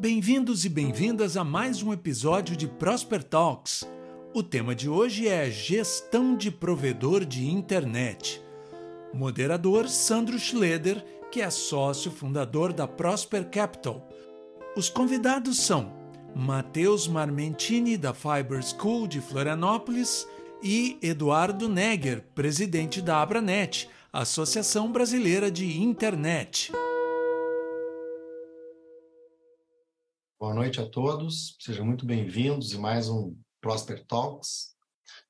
Bem-vindos e bem-vindas a mais um episódio de Prosper Talks. O tema de hoje é Gestão de Provedor de Internet. Moderador Sandro Schleder, que é sócio fundador da Prosper Capital. Os convidados são Matheus Marmentini, da Fiber School de Florianópolis, e Eduardo Neger, presidente da Abranet, Associação Brasileira de Internet. Boa noite a todos, sejam muito bem-vindos em mais um Prosper Talks.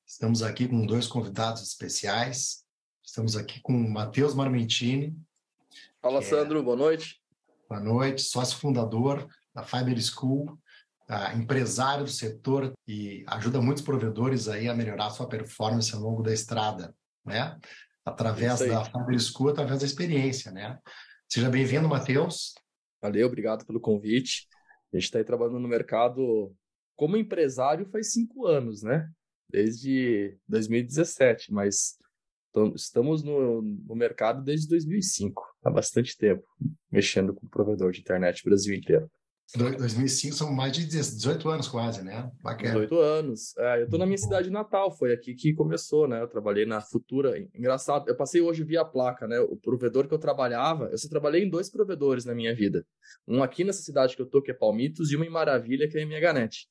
Estamos aqui com dois convidados especiais. Estamos aqui com o Matheus Marmentini. Fala, Sandro, boa noite. Boa noite, sócio fundador da Fiber School, empresário do setor e ajuda muitos provedores aí a melhorar a sua performance ao longo da estrada, né? Através da Fiber School, através da experiência, né? Seja bem-vindo, Matheus. Valeu, obrigado pelo convite. A gente está aí trabalhando no mercado como empresário faz 5 anos, né? Desde 2017, mas estamos no mercado desde 2005, há bastante tempo, mexendo com o provedor de internet Brasil inteiro. 2005 são mais de 18 anos quase, né? Bacana. 18 anos. Eu estou na minha cidade natal, foi aqui que começou, né? Eu trabalhei na Futura. Engraçado, eu passei hoje via placa, né? O provedor que eu trabalhava, eu só trabalhei em 2 provedores na minha vida. Um aqui nessa cidade que eu estou, que é Palmitos, e uma em Maravilha, que é a MegaNet.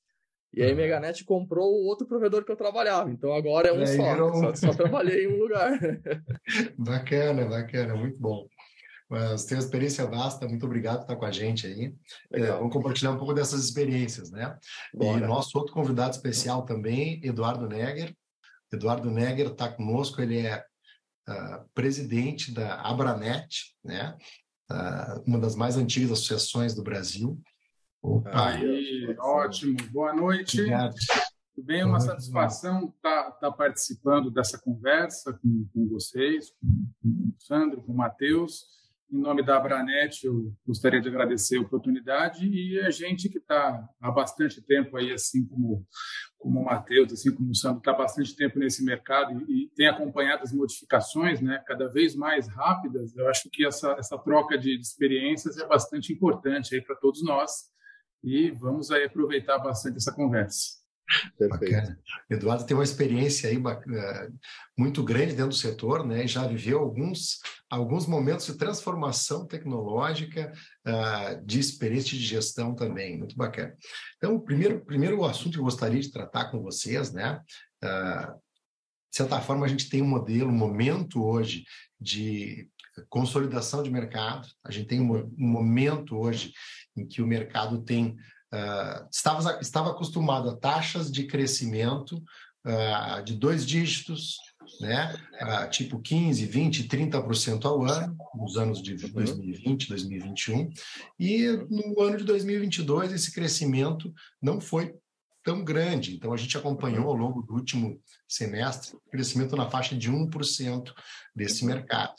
E aí a MegaNet comprou o outro provedor que eu trabalhava. Então agora é um só trabalhei em um lugar. Bacana, bacana, muito bom. Mas tem uma experiência vasta, muito obrigado por estar com a gente aí. Vamos compartilhar um pouco dessas experiências, né? Bora. E nosso outro convidado especial também, Eduardo Neger. Eduardo Neger está conosco, ele é presidente da Abranet, né? Uma das mais antigas associações do Brasil. Opa! Aí, ótimo, boa noite. Obrigado. Tudo bem, uma satisfação estar participando dessa conversa com vocês, com o Sandro, com o Matheus. Em nome da Abranet, eu gostaria de agradecer a oportunidade e a gente que está há bastante tempo aí, assim como o Matheus, assim como o Sandro, está há bastante tempo nesse mercado e tem acompanhado as modificações, né, cada vez mais rápidas. Eu acho que essa troca de experiências é bastante importante aí para todos nós e vamos aí aproveitar bastante essa conversa. Perfeito. Bacana. Eduardo tem uma experiência aí muito grande dentro do setor, né? Já viveu alguns momentos de transformação tecnológica, de experiência de gestão também, muito bacana. Então, o primeiro assunto que eu gostaria de tratar com vocês, né? De certa forma, a gente tem um momento hoje de consolidação de mercado, a gente tem um momento hoje em que o mercado tem... estava acostumado a taxas de crescimento de 2 dígitos, né? Tipo 15, 20, 30% ao ano, nos anos de 2020, 2021. E no ano de 2022, esse crescimento não foi tão grande. Então, a gente acompanhou ao longo do último semestre crescimento na faixa de 1% desse mercado.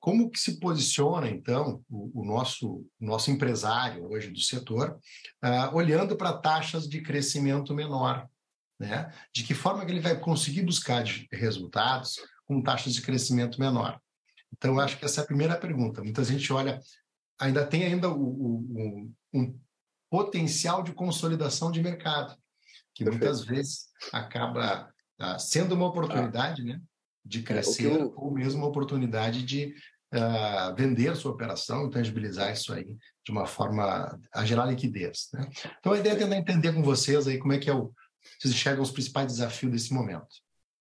Como que se posiciona, então, o nosso empresário hoje do setor, olhando para taxas de crescimento menor, né? De que forma que ele vai conseguir buscar resultados com taxas de crescimento menor? Então, eu acho que essa é a primeira pergunta. Muita gente olha, ainda tem um potencial de consolidação de mercado, que muitas vezes acaba sendo uma oportunidade, né? De crescer ou mesmo uma oportunidade de vender a sua operação e tangibilizar isso aí de uma forma a gerar liquidez, né? Então, a ideia é tentar entender com vocês aí como é que vocês enxergam os principais desafios desse momento.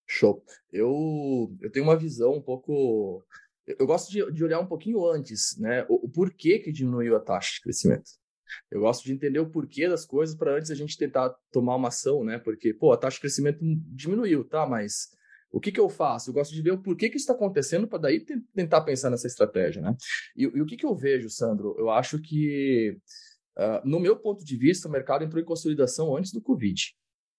Show. Eu tenho uma visão um pouco... Eu gosto de olhar um pouquinho antes, né? O porquê que diminuiu a taxa de crescimento. Eu gosto de entender o porquê das coisas para antes a gente tentar tomar uma ação, né? Porque, a taxa de crescimento diminuiu, tá? Mas... o que eu faço? Eu gosto de ver o porquê que isso está acontecendo para daí tentar pensar nessa estratégia, né? E o que eu vejo, Sandro? Eu acho que, no meu ponto de vista, o mercado entrou em consolidação antes do Covid,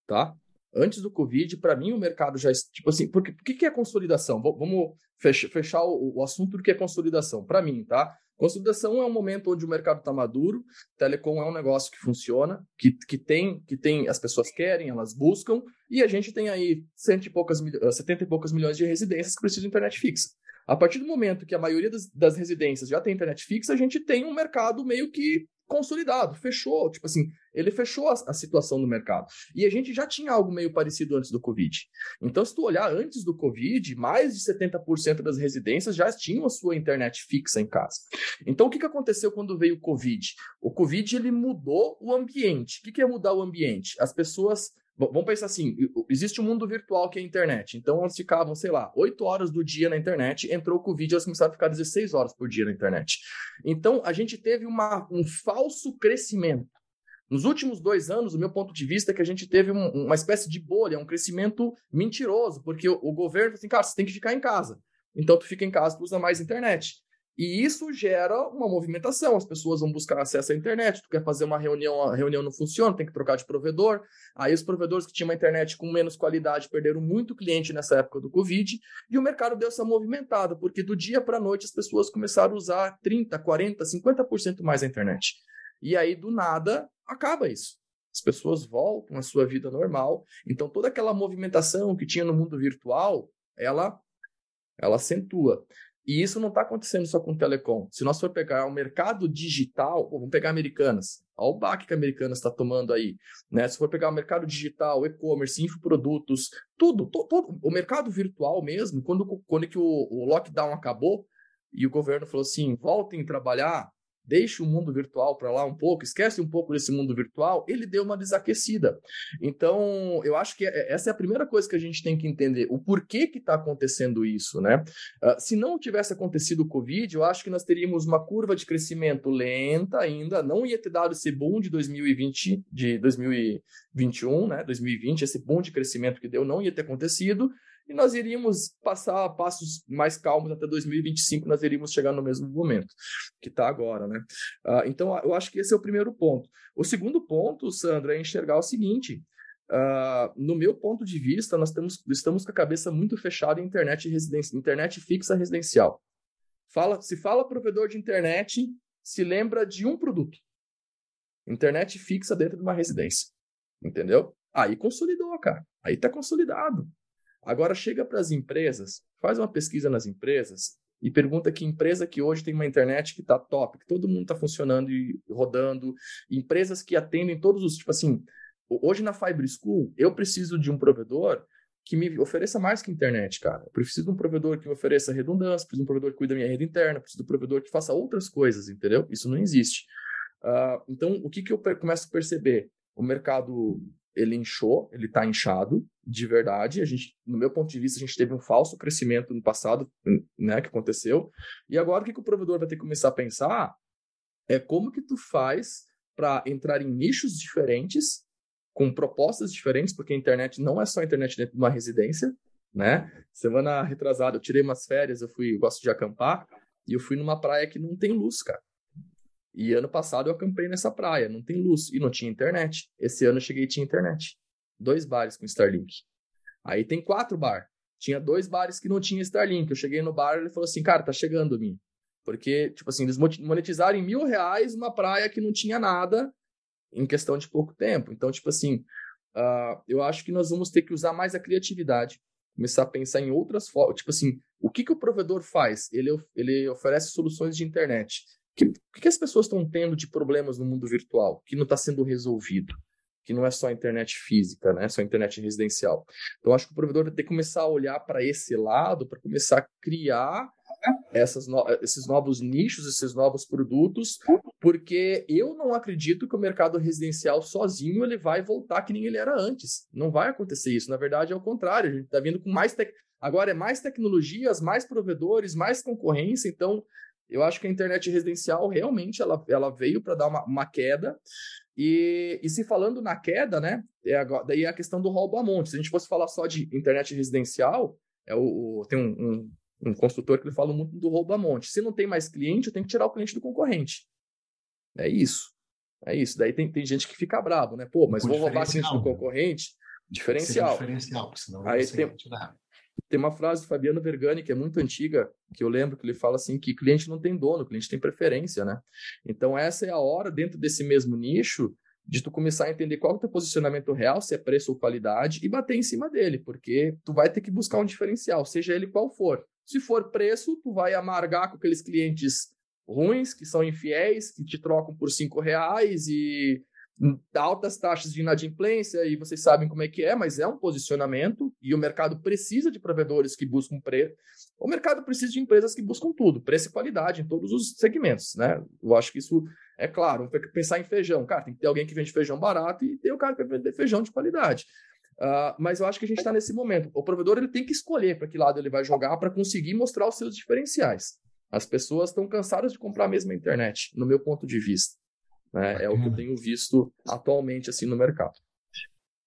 tá? Antes do Covid, para mim, o mercado já... Tipo assim, o que é consolidação? Vamos fechar o assunto do que é consolidação. Para mim, tá? Consolidação é um momento onde o mercado está maduro, telecom é um negócio que funciona, que tem, as pessoas querem, elas buscam, e a gente tem aí 70 e poucas milhões de residências que precisam de internet fixa. A partir do momento que a maioria das residências já tem internet fixa, a gente tem um mercado meio que consolidado, fechou, tipo assim, ele fechou a situação do mercado. E a gente já tinha algo meio parecido antes do Covid. Então, se tu olhar antes do Covid, mais de 70% das residências já tinham a sua internet fixa em casa. Então, o que aconteceu quando veio o Covid? O Covid, ele mudou o ambiente. O que é mudar o ambiente? As pessoas... Vamos pensar assim, existe um mundo virtual que é a internet, então elas ficavam, sei lá, 8 horas do dia na internet, entrou o Covid e elas começaram a ficar 16 horas por dia na internet. Então, a gente teve um falso crescimento. Nos últimos 2 anos, o meu ponto de vista é que a gente teve uma espécie de bolha, um crescimento mentiroso, porque o governo, assim, cara, você tem que ficar em casa. Então, tu fica em casa, tu usa mais internet. E isso gera uma movimentação, as pessoas vão buscar acesso à internet, tu quer fazer uma reunião, a reunião não funciona, tem que trocar de provedor, aí os provedores que tinham uma internet com menos qualidade perderam muito cliente nessa época do Covid, e o mercado deu essa movimentada, porque do dia para a noite as pessoas começaram a usar 30%, 40%, 50% mais a internet. E aí, do nada, acaba isso. As pessoas voltam à sua vida normal, então toda aquela movimentação que tinha no mundo virtual, ela acentua. E isso não está acontecendo só com o telecom. Se nós for pegar o mercado digital, vamos pegar Americanas. Olha o baque que a Americanas está tomando aí. Né? Se for pegar o mercado digital, e-commerce, infoprodutos, tudo. O mercado virtual mesmo, quando que o lockdown acabou e o governo falou assim, voltem a trabalhar, deixe o mundo virtual para lá um pouco, esquece um pouco desse mundo virtual, ele deu uma desaquecida. Então, eu acho que essa é a primeira coisa que a gente tem que entender, o porquê que está acontecendo isso, né? Se não tivesse acontecido o Covid, eu acho que nós teríamos uma curva de crescimento lenta ainda, não ia ter dado esse boom de 2020, de 2021, né? 2020, esse boom de crescimento que deu não ia ter acontecido, e nós iríamos passar passos mais calmos até 2025, nós iríamos chegar no mesmo momento que está agora, né? Então, eu acho que esse é o primeiro ponto. O segundo ponto, Sandra, é enxergar o seguinte, no meu ponto de vista, nós estamos com a cabeça muito fechada em internet fixa residencial. Se fala provedor de internet, se lembra de um produto. Internet fixa dentro de uma residência, entendeu? Aí consolidou, cara. Aí está consolidado. Agora, chega para as empresas, faz uma pesquisa nas empresas e pergunta que empresa que hoje tem uma internet que está top, que todo mundo está funcionando e rodando, empresas que atendem todos os... Tipo assim, hoje na Fiber School, eu preciso de um provedor que me ofereça mais que internet, cara. Eu preciso de um provedor que me ofereça redundância, preciso de um provedor que cuide da minha rede interna, preciso de um provedor que faça outras coisas, entendeu? Isso não existe. Então, o que eu começo a perceber? O mercado... ele inchou, ele está inchado, de verdade. A gente, no meu ponto de vista, a gente teve um falso crescimento no passado, né, que aconteceu. E agora, o que o provedor vai ter que começar a pensar é como que tu faz para entrar em nichos diferentes, com propostas diferentes, porque a internet não é só a internet dentro de uma residência, né? Semana retrasada, eu tirei umas férias, eu gosto de acampar, e eu fui numa praia que não tem luz, cara. E ano passado eu acampei nessa praia, não tem luz e não tinha internet. Esse ano eu cheguei e tinha internet. 2 bares com Starlink. Aí tem 4 bares. Tinha 2 bares que não tinha Starlink. Eu cheguei no bar e ele falou assim, cara, tá chegando a mim. Porque, tipo assim, eles monetizaram em R$1.000 uma praia que não tinha nada em questão de pouco tempo. Então, tipo assim, eu acho que nós vamos ter que usar mais a criatividade. Começar a pensar em outras formas. Tipo assim, o que o provedor faz? Ele oferece soluções de internet. O que as pessoas estão tendo de problemas no mundo virtual que não está sendo resolvido? Que não é só a internet física, né? É só a internet residencial. Então, acho que o provedor vai ter que começar a olhar para esse lado, para começar a criar esses novos nichos, esses novos produtos, porque eu não acredito que o mercado residencial sozinho ele vai voltar que nem ele era antes. Não vai acontecer isso. Na verdade, é o contrário. A gente está vindo com mais... Agora é mais tecnologias, mais provedores, mais concorrência, então... Eu acho que a internet residencial realmente ela veio para dar uma queda. E se falando na queda, né? Daí é a questão do roubo a monte. Se a gente fosse falar só de internet residencial, tem um construtor que ele fala muito do roubo a monte. Se não tem mais cliente, eu tenho que tirar o cliente do concorrente. É isso. É isso. Daí tem gente que fica bravo, né? Pô, mas vou roubar cliente do concorrente? Diferencial. Diferencial, porque senão vai ser tirar. Tem uma frase do Fabiano Vergani, que é muito antiga, que eu lembro que ele fala assim, que cliente não tem dono, cliente tem preferência, né? Então, essa é a hora, dentro desse mesmo nicho, de tu começar a entender qual é o teu posicionamento real, se é preço ou qualidade, e bater em cima dele, porque tu vai ter que buscar um diferencial, seja ele qual for. Se for preço, tu vai amargar com aqueles clientes ruins, que são infiéis, que te trocam por R$5 e altas taxas de inadimplência, e vocês sabem como é que é, mas é um posicionamento, e o mercado precisa de provedores que buscam preço. O mercado precisa de empresas que buscam tudo, preço e qualidade em todos os segmentos, né? Eu acho que isso é claro. Pensar em feijão, cara, tem que ter alguém que vende feijão barato e tem o cara que vende feijão de qualidade. Mas eu acho que a gente está nesse momento. O provedor ele tem que escolher para que lado ele vai jogar para conseguir mostrar os seus diferenciais. As pessoas estão cansadas de comprar a mesma internet, no meu ponto de vista. Né? É o que eu tenho visto atualmente assim, no mercado.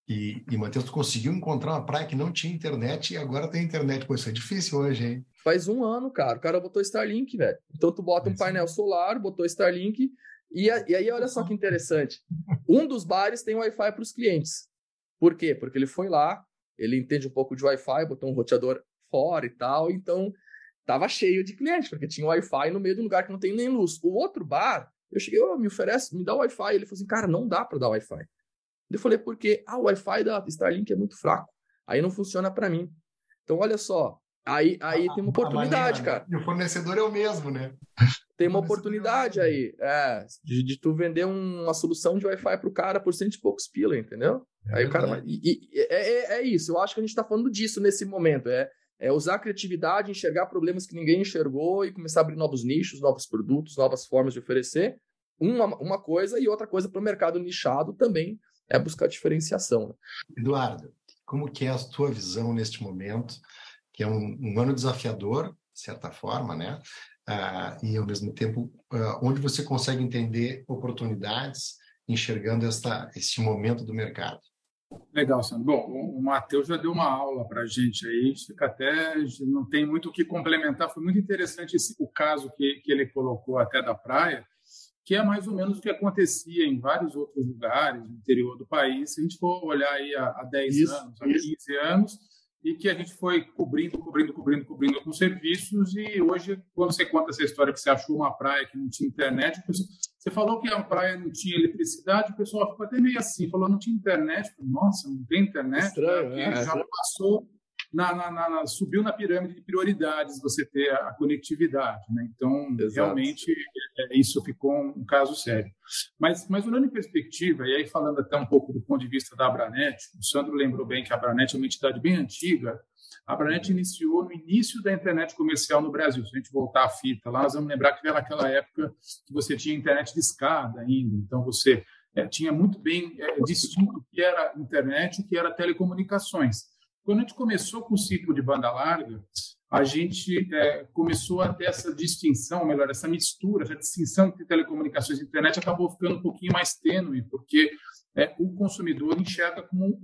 E Matheus, tu conseguiu encontrar uma praia que não tinha internet e agora tem internet. Pô, isso é difícil hoje, hein? Faz um ano, cara. O cara botou Starlink, velho. Então tu bota um painel solar, botou Starlink e aí olha só que interessante. Um dos bares tem Wi-Fi para os clientes. Por quê? Porque ele foi lá, ele entende um pouco de Wi-Fi, botou um roteador fora e tal, então estava cheio de clientes, porque tinha Wi-Fi no meio de um lugar que não tem nem luz. O outro bar, eu cheguei, me oferece, me dá Wi-Fi. Ele falou assim, cara, não dá para dar Wi-Fi. Eu falei, por quê? O Wi-Fi da Starlink é muito fraco, aí não funciona para mim. Então, olha só, aí tem uma oportunidade, cara. E o fornecedor é o mesmo, né? Tem uma oportunidade aí, de tu vender uma solução de Wi-Fi pro cara por R$100 e poucos, entendeu? É aí verdade. O cara... é isso, eu acho que a gente tá falando disso nesse momento, é usar a criatividade, enxergar problemas que ninguém enxergou e começar a abrir novos nichos, novos produtos, novas formas de oferecer uma coisa e outra coisa para o mercado nichado também é buscar diferenciação. Né? Eduardo, como que é a tua visão neste momento, que é um ano desafiador, de certa forma, né? E, ao mesmo tempo, onde você consegue entender oportunidades enxergando este momento do mercado? Legal, Sandro. Bom, o Matheus já deu uma aula para a gente aí, fica até, não tem muito o que complementar, foi muito interessante o caso que ele colocou até da praia, que é mais ou menos o que acontecia em vários outros lugares no interior do país, se a gente for olhar aí há 10 anos, há 15 anos, e que a gente foi cobrindo com serviços, e hoje, quando você conta essa história que você achou uma praia que não tinha internet, você falou que a praia não tinha eletricidade, o pessoal ficou até meio assim, falou, não tinha internet, nossa, não tem internet, estranho, já passou, subiu na pirâmide de prioridades você ter a conectividade, né? Então, exato, realmente, isso ficou um caso sério. Mas olhando em perspectiva, e aí falando até um pouco do ponto de vista da Abranet, o Sandro lembrou bem que a Abranet é uma entidade bem antiga, a Abranet iniciou no início da internet comercial no Brasil. Se a gente voltar a fita lá, nós vamos lembrar que era aquela época que você tinha internet discada ainda, então você tinha muito bem distinto o que era internet e o que era telecomunicações. Quando a gente começou com o ciclo de banda larga, a gente começou a ter essa distinção, melhor, essa mistura, essa distinção entre telecomunicações e internet acabou ficando um pouquinho mais tênue, porque o consumidor enxerga como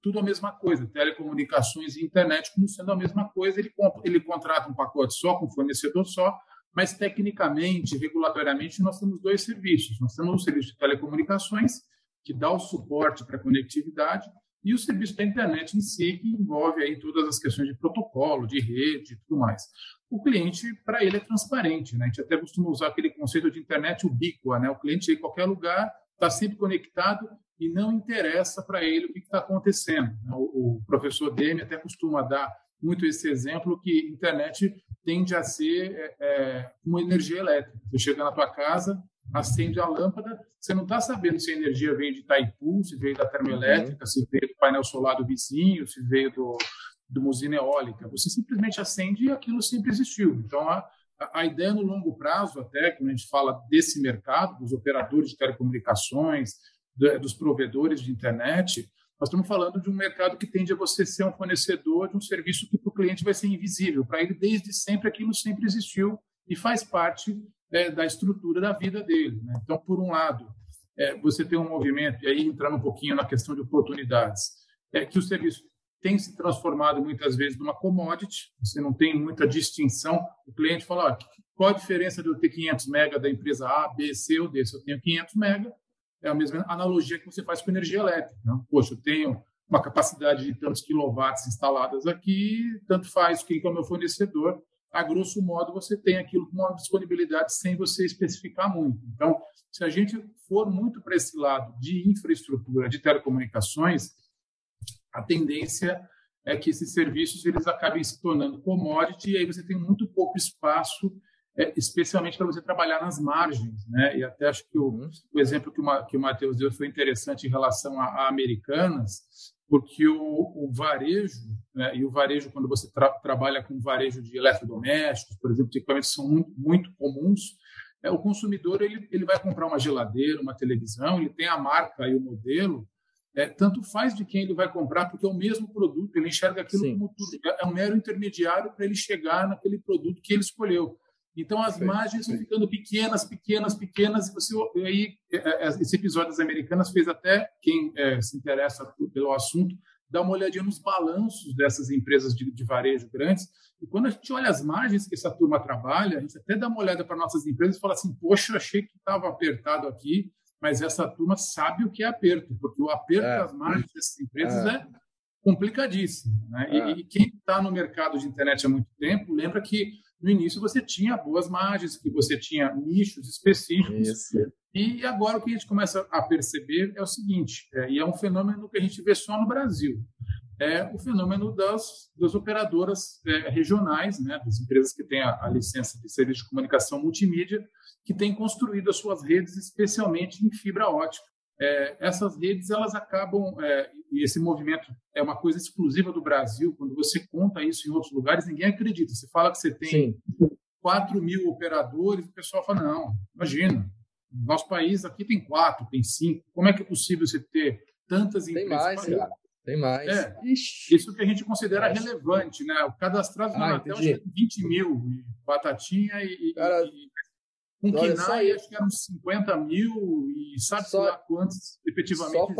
tudo a mesma coisa, telecomunicações e internet como sendo a mesma coisa, ele contrata um pacote só, com um fornecedor só, mas tecnicamente, regulatoriamente, nós temos dois serviços. Nós temos o serviço de telecomunicações, que dá o suporte para a conectividade, e o serviço da internet em si, que envolve aí todas as questões de protocolo, de rede e tudo mais. O cliente, para ele, é transparente, né? A gente até costuma usar aquele conceito de internet ubíqua, né? O cliente chega em qualquer lugar, está sempre conectado e não interessa para ele o que está acontecendo. O professor Demi até costuma dar muito esse exemplo que a internet tende a ser uma energia elétrica. Você chega na tua casa, acende a lâmpada, você não está sabendo se a energia veio de Itaipu, se veio da termoelétrica, se veio do painel solar do vizinho, se veio de uma usina eólica. Você simplesmente acende e aquilo sempre existiu. Então, a ideia no longo prazo, até quando a gente fala desse mercado, dos operadores de telecomunicações, dos provedores de internet, nós estamos falando de um mercado que tende a você ser um fornecedor de um serviço que para o cliente vai ser invisível. Para ele, desde sempre, aquilo sempre existiu e faz parte da estrutura da vida dele, né? Então, por um lado, você tem um movimento, e aí entrando um pouquinho na questão de oportunidades, que o serviço tem se transformado muitas vezes numa commodity, você não tem muita distinção, o cliente fala, qual a diferença de eu ter 500 mega da empresa A, B, C ou D? Se eu tenho 500 mega, é a mesma analogia que você faz com energia elétrica, né? Poxa, eu tenho uma capacidade de tantos quilowatts instaladas aqui, tanto faz quem é o meu fornecedor, a grosso modo, você tem aquilo com uma disponibilidade sem você especificar muito. Então, se a gente for muito para esse lado de infraestrutura, de telecomunicações, a tendência é que esses serviços eles acabem se tornando commodity, e aí você tem muito pouco espaço, especialmente para você trabalhar nas margens, né? E até acho que o exemplo que o Matheus deu foi interessante em relação a Americanas, porque o varejo, né? E o varejo, quando você trabalha com varejo de eletrodomésticos, por exemplo, de equipamentos que são muito, muito comuns, o consumidor ele vai comprar uma geladeira, uma televisão, ele tem a marca e o modelo, tanto faz de quem ele vai comprar, porque é o mesmo produto, ele enxerga aquilo como tudo, é um mero intermediário para ele chegar naquele produto que ele escolheu. Então, as margens estão ficando pequenas, e você, aí, esse episódio das Americanas fez até, quem se interessa pelo assunto, dar uma olhadinha nos balanços dessas empresas de varejo grandes, e quando a gente olha as margens que essa turma trabalha, a gente até dá uma olhada para nossas empresas e fala assim, poxa, achei que estava apertado aqui, mas essa turma sabe o que é aperto, porque o aperto das margens dessas empresas é complicadíssimo, né? E quem está no mercado de internet há muito tempo, lembra que no início você tinha boas margens, que você tinha nichos específicos. Isso. E agora o que a gente começa a perceber é o seguinte, e é um fenômeno que a gente vê só no Brasil, é o fenômeno das operadoras regionais, né, das empresas que têm a licença de serviço de comunicação multimídia, que têm construído as suas redes especialmente em fibra ótica. Essas redes, elas acabam, e esse movimento é uma coisa exclusiva do Brasil, quando você conta isso em outros lugares, ninguém acredita. Você fala que você tem 4 mil operadores, o pessoal fala, não, imagina, no nosso país aqui tem 4, tem 5, como é que é possível você ter tantas empresas? Tem mais. Isso que a gente considera relevante, né? O cadastrado na Anatel, acho que é 20 mil, batatinha e... Cara... Com Kinai, acho que eram 50 mil e sabe lá quantos efetivamente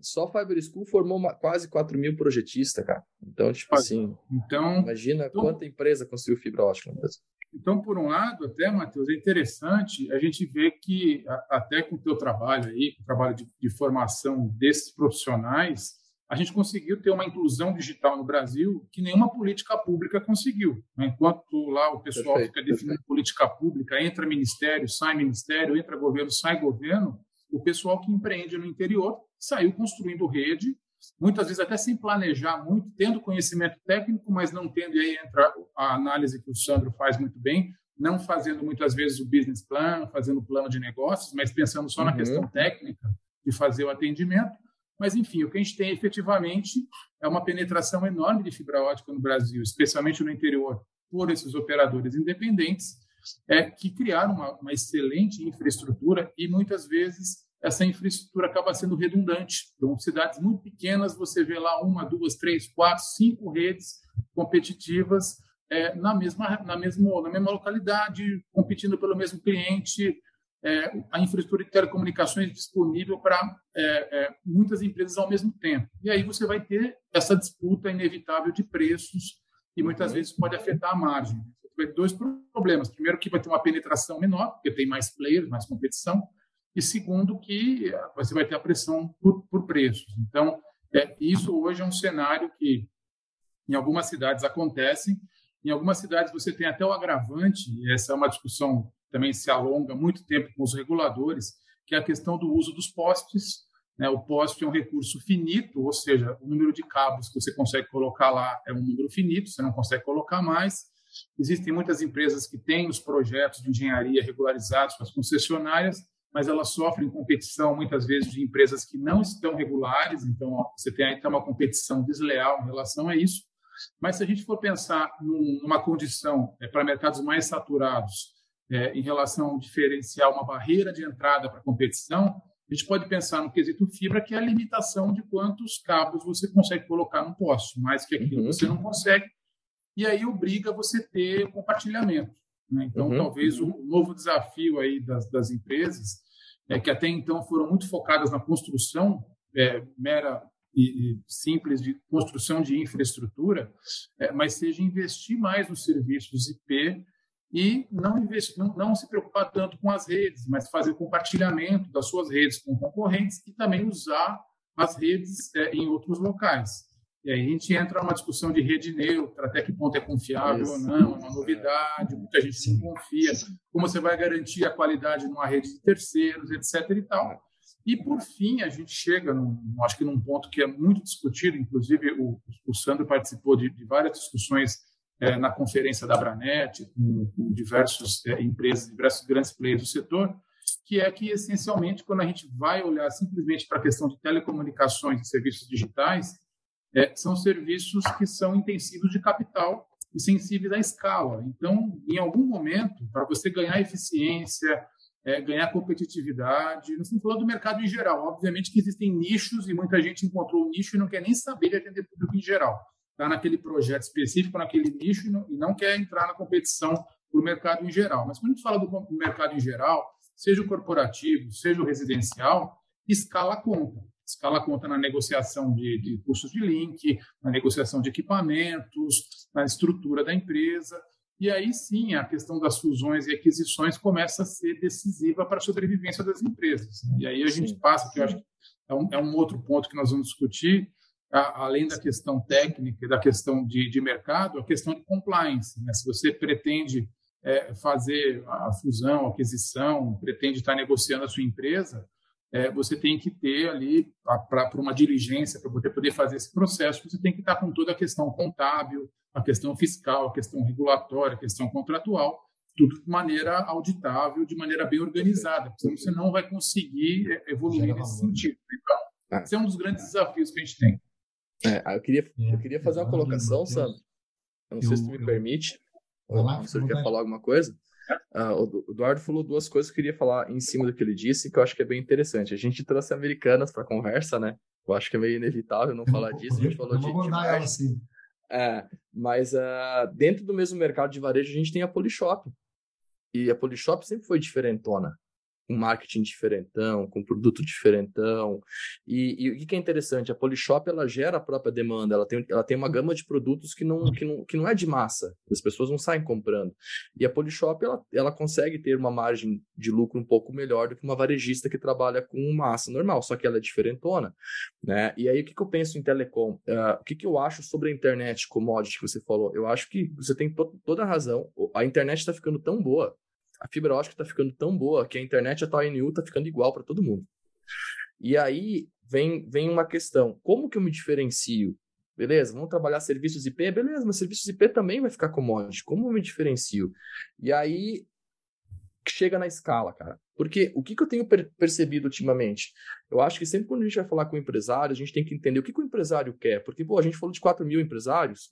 só Fiber School formou quase 4 mil projetistas, cara. Então, imagina quanta empresa construiu fibra ótica. Então, por um lado, até, Matheus, é interessante a gente ver que, até com o teu trabalho aí, com o trabalho de formação desses profissionais, a gente conseguiu ter uma inclusão digital no Brasil que nenhuma política pública conseguiu. Enquanto lá o pessoal fica definindo política pública, entra ministério, sai ministério, entra governo, sai governo, o pessoal que empreende no interior saiu construindo rede, muitas vezes até sem planejar muito, tendo conhecimento técnico, mas não tendo, e aí entra a análise que o Sandro faz muito bem, não fazendo muitas vezes o business plan, fazendo o plano de negócios, mas pensando só na questão técnica de fazer o atendimento. Mas, enfim, o que a gente tem efetivamente é uma penetração enorme de fibra ótica no Brasil, especialmente no interior, por esses operadores independentes, que criaram uma excelente infraestrutura e, muitas vezes, essa infraestrutura acaba sendo redundante. Então, cidades muito pequenas, você vê lá 1, 2, 3, 4, 5 redes competitivas na mesma localidade, competindo pelo mesmo cliente. A infraestrutura de telecomunicações disponível para muitas empresas ao mesmo tempo. E aí você vai ter essa disputa inevitável de preços e muitas vezes pode afetar a margem. Vai ter 2 problemas. Primeiro, que vai ter uma penetração menor, porque tem mais players, mais competição. E segundo, que você vai ter a pressão por preços. Então, isso hoje é um cenário que em algumas cidades acontece. Em algumas cidades você tem até o agravante, e essa é uma discussão também se alonga muito tempo com os reguladores, que é a questão do uso dos postes, né? O poste é um recurso finito, ou seja, o número de cabos que você consegue colocar lá é um número finito, você não consegue colocar mais. Existem muitas empresas que têm os projetos de engenharia regularizados com as concessionárias, mas elas sofrem competição, muitas vezes, de empresas que não estão regulares, então você tem aí uma competição desleal em relação a isso. Mas se a gente for pensar numa condição para mercados mais saturados, em relação ao diferencial, uma barreira de entrada para a competição, a gente pode pensar no quesito fibra, que é a limitação de quantos cabos você consegue colocar num poste, mais que aquilo você não consegue, e aí obriga a você ter o compartilhamento, né? Então, talvez o novo desafio aí das empresas, que até então foram muito focadas na construção mera e simples de construção de infraestrutura, mas seja investir mais nos serviços IP, e não se preocupar tanto com as redes, mas fazer o compartilhamento das suas redes com concorrentes e também usar as redes em outros locais. E aí a gente entra numa discussão de rede neutra, até que ponto é confiável ou não, é uma novidade, muita gente não confia, como você vai garantir a qualidade numa rede de terceiros, etc. e tal. E, por fim, a gente chega, acho que num ponto que é muito discutido, inclusive o Sandro participou de várias discussões na conferência da Abranet, com diversas empresas, diversos grandes players do setor, que é que, essencialmente, quando a gente vai olhar simplesmente para a questão de telecomunicações e serviços digitais, são serviços que são intensivos de capital e sensíveis à escala. Então, em algum momento, para você ganhar eficiência, ganhar competitividade, não estamos falando do mercado em geral, obviamente que existem nichos e muita gente encontrou um nicho e não quer nem saber de atender público em geral, está naquele projeto específico, naquele nicho e não quer entrar na competição para o mercado em geral. Mas quando a gente fala do mercado em geral, seja o corporativo, seja o residencial, escala conta. Escala conta na negociação de custos de link, na negociação de equipamentos, na estrutura da empresa. E aí sim, a questão das fusões e aquisições começa a ser decisiva para a sobrevivência das empresas. Né? E aí a gente passa, que eu acho que é um outro ponto que nós vamos discutir, além da questão técnica e da questão de mercado, a questão de compliance. Né? Se você pretende fazer a fusão, a aquisição, pretende estar negociando a sua empresa, você tem que ter ali, para uma diligência, para poder fazer esse processo, você tem que estar com toda a questão contábil, a questão fiscal, a questão regulatória, a questão contratual, tudo de maneira auditável, de maneira bem organizada, porque você não vai conseguir evoluir nesse sentido. Então, esse é um dos grandes desafios que a gente tem. Eu queria fazer uma colocação, Sandro. Eu não sei se tu me permite. O senhor quer falar alguma coisa? O Eduardo falou duas coisas que eu queria falar em cima do que ele disse, que eu acho que é bem interessante. A gente trouxe Americanas para a conversa, né? Eu acho que é meio inevitável não falar disso. A gente falou de varejo. Assim. Mas dentro do mesmo mercado de varejo, a gente tem a Polishop. E a Polishop sempre foi diferentona. Com marketing diferentão, com produto diferentão. E o que é interessante? A Polishop, ela gera a própria demanda, ela tem uma gama de produtos que não é de massa, as pessoas não saem comprando. E a Polishop, ela consegue ter uma margem de lucro um pouco melhor do que uma varejista que trabalha com massa normal, só que ela é diferentona. Né? E aí, o que eu penso em telecom? O que eu acho sobre a internet commodity que você falou? Eu acho que você tem toda a razão. A internet está ficando tão boa, a fibra ótica está ficando tão boa que a internet, a tal NU, está ficando igual para todo mundo. E aí vem uma questão. Como que eu me diferencio? Beleza, vamos trabalhar serviços IP? Beleza, mas serviços IP também vai ficar commodity. Como eu me diferencio? E aí chega na escala, cara. Porque o que eu tenho percebido ultimamente? Eu acho que sempre quando a gente vai falar com o empresário, a gente tem que entender o que o empresário quer. Porque, a gente falou de 4 mil empresários.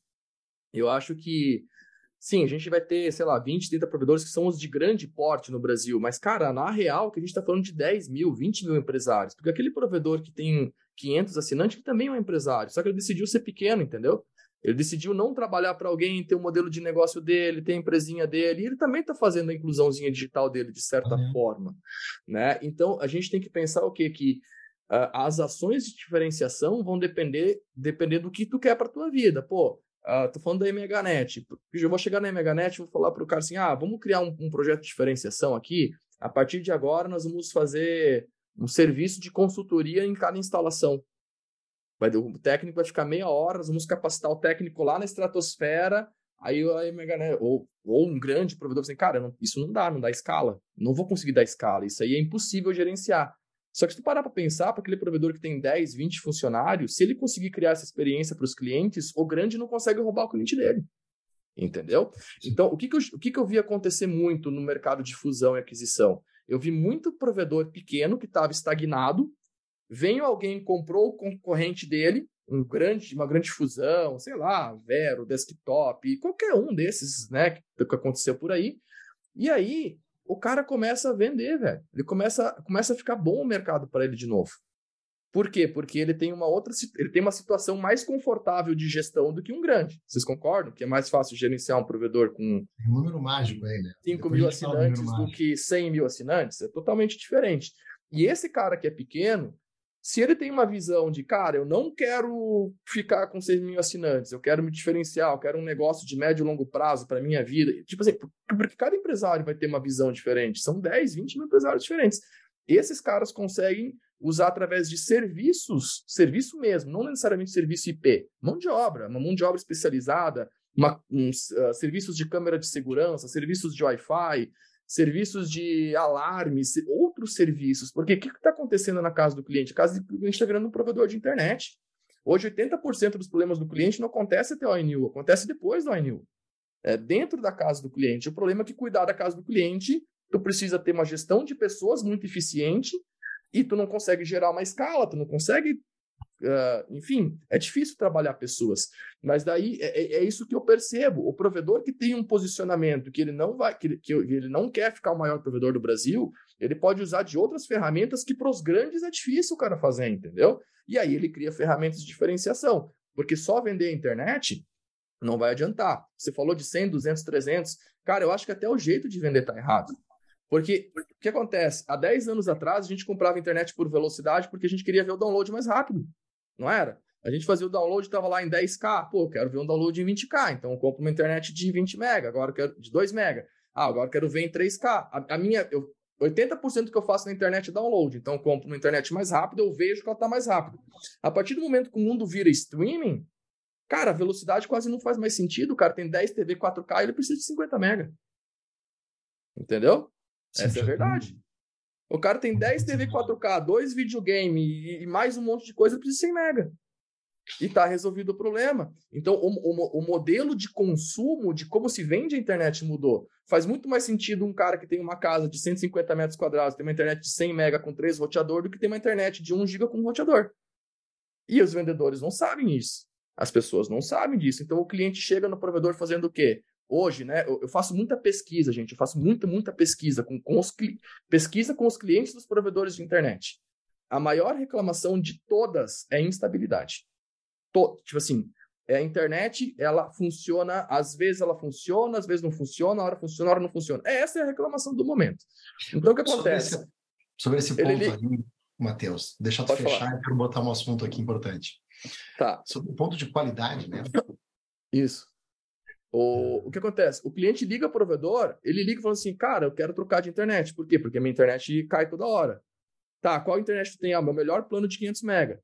Eu acho que sim, a gente vai ter, 20, 30 provedores que são os de grande porte no Brasil. Mas, cara, na real, que a gente está falando de 10 mil, 20 mil empresários. Porque aquele provedor que tem 500 assinantes, ele também é um empresário. Só que ele decidiu ser pequeno, entendeu? Ele decidiu não trabalhar para alguém, ter o modelo de negócio dele, ter a empresinha dele. E ele também está fazendo a inclusãozinha digital dele, de certa forma. Né? Então, a gente tem que pensar o quê? Que as ações de diferenciação vão depender do que tu quer para a tua vida. Tô falando da MegaNet. Eu vou chegar na MegaNet e vou falar para o cara assim, vamos criar um projeto de diferenciação aqui. A partir de agora, nós vamos fazer um serviço de consultoria em cada instalação. O técnico vai ficar meia hora, nós vamos capacitar o técnico lá na estratosfera, aí a MegaNet, ou um grande provedor, assim, cara, isso não dá escala. Não vou conseguir dar escala, isso aí é impossível gerenciar. Só que se tu parar para pensar, para aquele provedor que tem 10, 20 funcionários, se ele conseguir criar essa experiência para os clientes, o grande não consegue roubar o cliente dele. Entendeu? Então, o que eu vi acontecer muito no mercado de fusão e aquisição? Eu vi muito provedor pequeno que estava estagnado, veio alguém, comprou o concorrente dele, uma grande fusão, Vero, Desktop, qualquer um desses, né, que aconteceu por aí. E aí o cara começa a vender, velho. Ele começa a ficar bom o mercado para ele de novo. Por quê? Porque ele tem uma situação mais confortável de gestão do que um grande. Vocês concordam? Que é mais fácil gerenciar um provedor com um número mágico aí, né? 5 mil assinantes do que 100 mil assinantes? É totalmente diferente. E esse cara que é pequeno, se ele tem uma visão de, cara, eu não quero ficar com 6 mil assinantes, eu quero me diferenciar, eu quero um negócio de médio e longo prazo para a minha vida. Tipo assim, porque cada empresário vai ter uma visão diferente. São 10, 20 mil empresários diferentes. Esses caras conseguem usar através de serviços, serviço mesmo, não necessariamente serviço IP, mão de obra, uma mão de obra especializada, serviços de câmera de segurança, serviços de Wi-Fi, serviços de alarmes, outros serviços. Porque o que está acontecendo na casa do cliente? A casa do cliente está virando um provedor de internet. Hoje, 80% dos problemas do cliente não acontece até o INU, acontece depois do INU. É dentro da casa do cliente. O problema é que cuidar da casa do cliente, tu precisa ter uma gestão de pessoas muito eficiente e tu não consegue gerar uma escala, tu não consegue... enfim, é difícil trabalhar pessoas. Mas daí é isso que eu percebo. O provedor que tem um posicionamento que ele não vai, que ele não quer ficar o maior provedor do Brasil, ele pode usar de outras ferramentas que para os grandes é difícil o cara fazer, entendeu? E aí ele cria ferramentas de diferenciação. Porque só vender a internet não vai adiantar. Você falou de 100, 200, 300. Cara, eu acho que até o jeito de vender tá errado. Porque o que acontece? Há 10 anos atrás, a gente comprava internet por velocidade porque a gente queria ver o download mais rápido. Não era? A gente fazia o download, estava lá em 10K. Pô, quero ver um download em 20K. Então, eu compro uma internet de 20 mega, agora quero de 2 mega. Ah, agora quero ver em 3K. A minha, 80% do que eu faço na internet é download. Então, eu compro uma internet mais rápida, eu vejo que ela está mais rápida. A partir do momento que o mundo vira streaming, cara, a velocidade quase não faz mais sentido. O cara tem 10 TV 4K e ele precisa de 50 mega. Entendeu? Sim, essa é a verdade. O cara tem 10 TV 4K, 2 videogame e mais um monte de coisa, precisa de 100 mega. E tá resolvido o problema. Então, o modelo de consumo, de como se vende a internet mudou. Faz muito mais sentido um cara que tem uma casa de 150 metros quadrados, tem uma internet de 100 mega com 3 roteador, do que ter uma internet de 1 giga com roteador. E os vendedores não sabem isso. As pessoas não sabem disso. Então, o cliente chega no provedor fazendo o quê? Hoje, né, eu faço muita pesquisa, gente. Eu faço muita pesquisa com os clientes dos provedores de internet. A maior reclamação de todas é instabilidade. Tipo assim, a internet, ela funciona, às vezes ela funciona, às vezes não funciona, a hora funciona, a hora não funciona. Essa é a reclamação do momento. Então, o que acontece? Sobre esse ponto aí, Matheus, deixa eu fechar e quero botar um assunto aqui importante. Tá. Sobre o ponto de qualidade, né? Isso. O que acontece? O cliente liga ao provedor, ele liga e fala assim, cara, eu quero trocar de internet. Por quê? Porque minha internet cai toda hora. Tá, qual internet tu tem? Ah, meu melhor plano de 500 mega.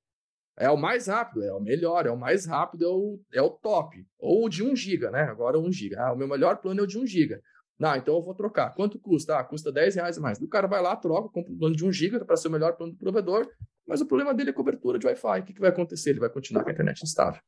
É o mais rápido, é o melhor, é o mais rápido, é o top. Ou de 1 giga, né? Agora 1 giga. Ah, o meu melhor plano é o de 1 giga. Ah, então eu vou trocar. Quanto custa? Ah, custa R$10 a mais. O cara vai lá, troca, compra um plano de 1 giga para ser o melhor plano do provedor, mas o problema dele é cobertura de Wi-Fi. O que vai acontecer? Ele vai continuar com a internet instável.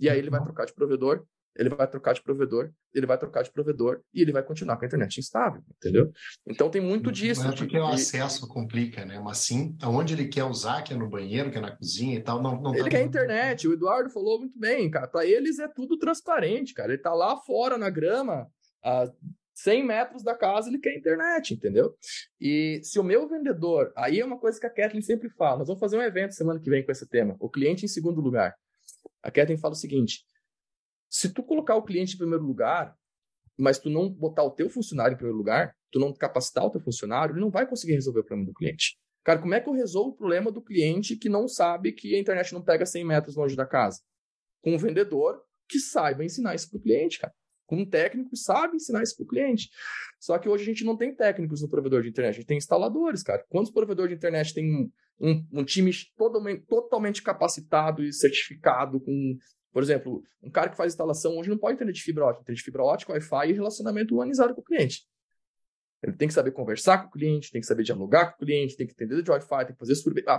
E aí ele vai trocar de provedor, ele vai trocar de provedor, ele vai trocar de provedor e ele vai continuar com a internet instável, entendeu? Então tem muito disso. Mas é porque o acesso complica, né? Mas sim, aonde ele quer usar, que é no banheiro, que é na cozinha e tal, não ele tá... quer internet, o Eduardo falou muito bem, cara. Para eles é tudo transparente, cara. Ele tá lá fora na grama, a 100 metros da casa, ele quer internet, entendeu? E se o meu vendedor... Aí é uma coisa que a Kathleen sempre fala. Nós vamos fazer um evento semana que vem com esse tema. O cliente em segundo lugar. A Kathleen fala o seguinte... Se tu colocar o cliente em primeiro lugar, mas tu não botar o teu funcionário em primeiro lugar, tu não capacitar o teu funcionário, ele não vai conseguir resolver o problema do cliente. Cara, como é que eu resolvo o problema do cliente que não sabe que a internet não pega 100 metros longe da casa? Com um vendedor que saiba ensinar isso pro cliente, cara. Com um técnico que sabe ensinar isso pro cliente. Só que hoje a gente não tem técnicos no provedor de internet, a gente tem instaladores, cara. Quantos provedores de internet tem um time totalmente capacitado e certificado com... Por exemplo, um cara que faz instalação hoje não pode ter de fibra ótica. Tem de fibra ótica, Wi-Fi e relacionamento humanizado com o cliente. Ele tem que saber conversar com o cliente, tem que saber dialogar com o cliente, tem que entender de Wi-Fi, tem que fazer...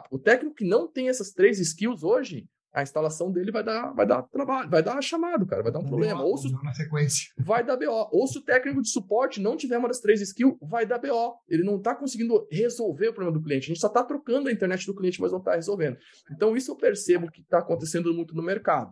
o técnico que não tem essas 3 skills hoje, a instalação dele vai dar trabalho, vai dar chamado, cara, vai dar um problema. Ou se, na sequência. Vai dar BO. Ou se o técnico de suporte não tiver uma das 3 skills, vai dar BO. Ele não está conseguindo resolver o problema do cliente. A gente só está trocando a internet do cliente, mas não está resolvendo. Então, isso eu percebo que está acontecendo muito no mercado.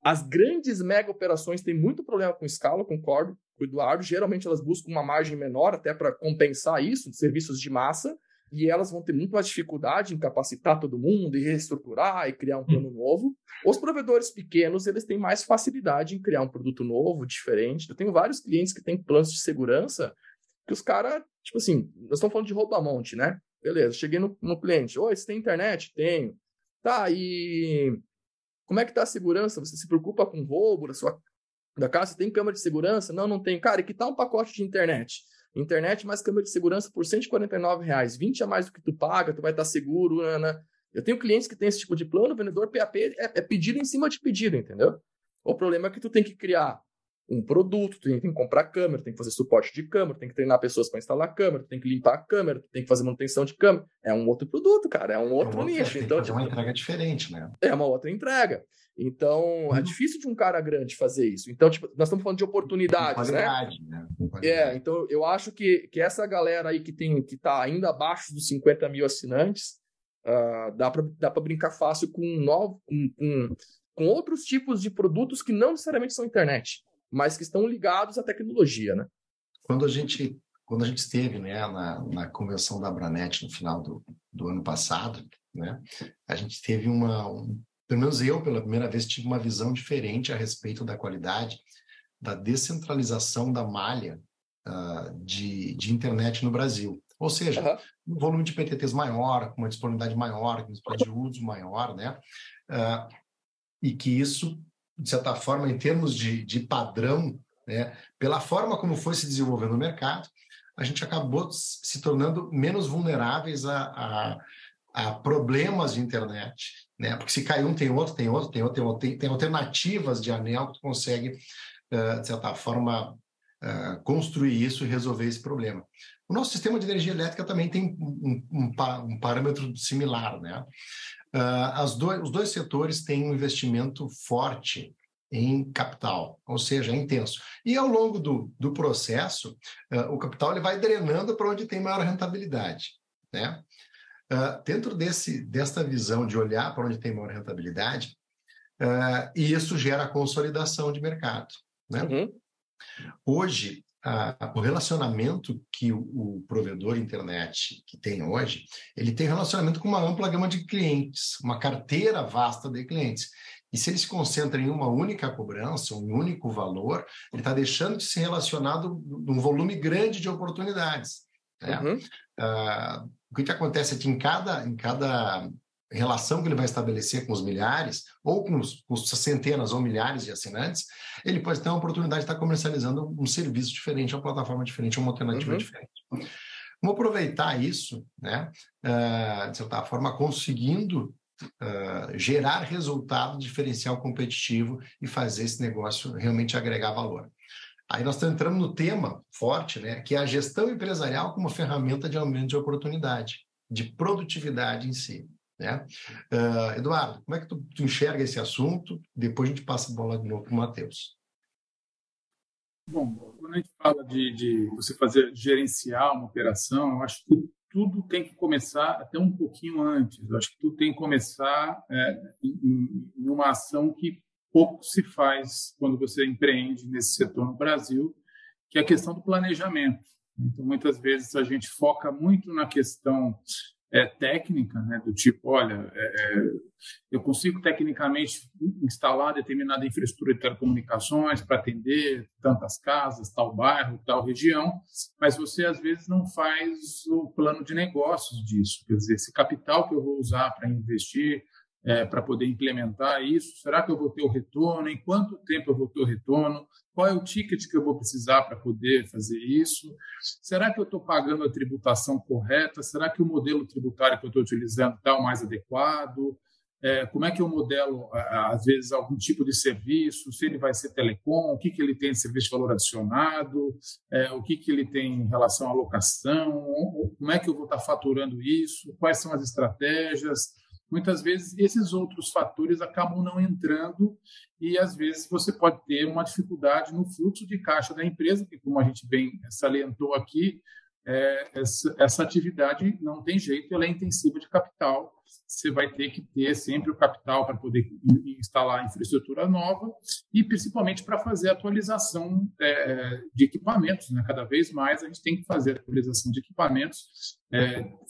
As grandes mega operações têm muito problema com escala, concordo com o Eduardo. Geralmente, elas buscam uma margem menor até para compensar isso, de serviços de massa. E elas vão ter muito mais dificuldade em capacitar todo mundo e reestruturar e criar um plano novo. Os provedores pequenos, eles têm mais facilidade em criar um produto novo, diferente. Eu tenho vários clientes que têm planos de segurança que os caras, tipo assim, nós estamos falando de rouba-monte, né? Beleza, cheguei no cliente. Oi, você tem internet? Tenho. Tá, e como é que tá a segurança? Você se preocupa com roubo da casa? Você tem câmera de segurança? Não, não tem. Cara, e que tá um pacote de internet? Internet mais câmera de segurança por R$149, 20 a mais do que tu paga, tu vai estar seguro, Ana. Eu tenho clientes que têm esse tipo de plano, o vendedor PAP é pedido em cima de pedido, entendeu? O problema é que tu tem que criar um produto, tu tem que comprar câmera, tem que fazer suporte de câmera, tem que treinar pessoas para instalar câmera, tem que limpar a câmera, tem que fazer manutenção de câmera. É um outro produto, cara, é um outro nicho. Então, é uma entrega diferente, né? É uma outra entrega. Então, é difícil de um cara grande fazer isso. Então, tipo, nós estamos falando de oportunidades, né? É, então eu acho que essa galera aí que está ainda abaixo dos 50 mil assinantes, dá para brincar fácil com outros tipos de produtos que não necessariamente são internet, mas que estão ligados à tecnologia, né? Quando a gente esteve, né, na convenção da Abranet no final do ano passado, né, a gente teve pelo menos eu, pela primeira vez, tive uma visão diferente a respeito da qualidade da descentralização da malha de internet no Brasil. Ou seja, um volume de PTTs maior, com uma disponibilidade maior, com um espaço de uso maior, né, e que isso, de certa forma, em termos de padrão, né, pela forma como foi se desenvolvendo o mercado, a gente acabou se tornando menos vulneráveis a problemas de internet, né? Porque se cai um, tem outro, tem alternativas de anel que tu consegue, de certa forma, construir isso e resolver esse problema. O nosso sistema de energia elétrica também tem um parâmetro similar, né? Os dois setores têm um investimento forte em capital, ou seja, é intenso. E ao longo do processo, o capital ele vai drenando para onde tem maior rentabilidade, né? Dentro desta visão de olhar para onde tem maior rentabilidade, e isso gera consolidação de mercado, né? Hoje, o relacionamento que o provedor internet que tem hoje, ele tem relacionamento com uma ampla gama de clientes, uma carteira vasta de clientes. E se ele se concentra em uma única cobrança, um único valor, ele está deixando de se relacionar num volume grande de oportunidades, né? O que acontece é que em cada relação que ele vai estabelecer com os milhares, ou com as centenas ou milhares de assinantes, ele pode ter uma oportunidade de estar comercializando um serviço diferente, uma plataforma diferente, uma alternativa diferente. Vamos aproveitar isso, né? De certa forma, conseguindo gerar resultado, diferencial competitivo e fazer esse negócio realmente agregar valor. Aí nós estamos entrando no tema forte, né? Que é a gestão empresarial como ferramenta de aumento de oportunidade, de produtividade em si, né? Eduardo, como é que tu enxerga esse assunto? Depois a gente passa a bola de novo para o Matheus. Bom, quando a gente fala de você gerenciar uma operação, eu acho que tudo tem que começar até um pouquinho antes. Eu acho que tudo tem que começar em uma ação que pouco se faz quando você empreende nesse setor no Brasil, que é a questão do planejamento. Então, muitas vezes a gente foca muito na questão técnica, né, do tipo, olha, eu consigo tecnicamente instalar determinada infraestrutura de telecomunicações para atender tantas casas, tal bairro, tal região, mas você às vezes não faz o plano de negócios disso, quer dizer, esse capital que eu vou usar para investir, para poder implementar isso, será que eu vou ter o retorno, em quanto tempo eu vou ter o retorno, qual é o ticket que eu vou precisar para poder fazer isso? Será que eu estou pagando a tributação correta? Será que o modelo tributário que eu estou utilizando está o mais adequado? Como é que eu modelo, às vezes, algum tipo de serviço? Se ele vai ser telecom, o que ele tem de serviço de valor adicionado? O que ele tem em relação à locação? Como é que eu vou estar faturando isso? Quais são as estratégias? Muitas vezes esses outros fatores acabam não entrando e, às vezes, você pode ter uma dificuldade no fluxo de caixa da empresa, que, como a gente bem salientou aqui, essa atividade não tem jeito, ela é intensiva de capital. Você vai ter que ter sempre o capital para poder instalar infraestrutura nova e, principalmente, para fazer atualização de equipamentos, né? Cada vez mais a gente tem que fazer atualização de equipamentos,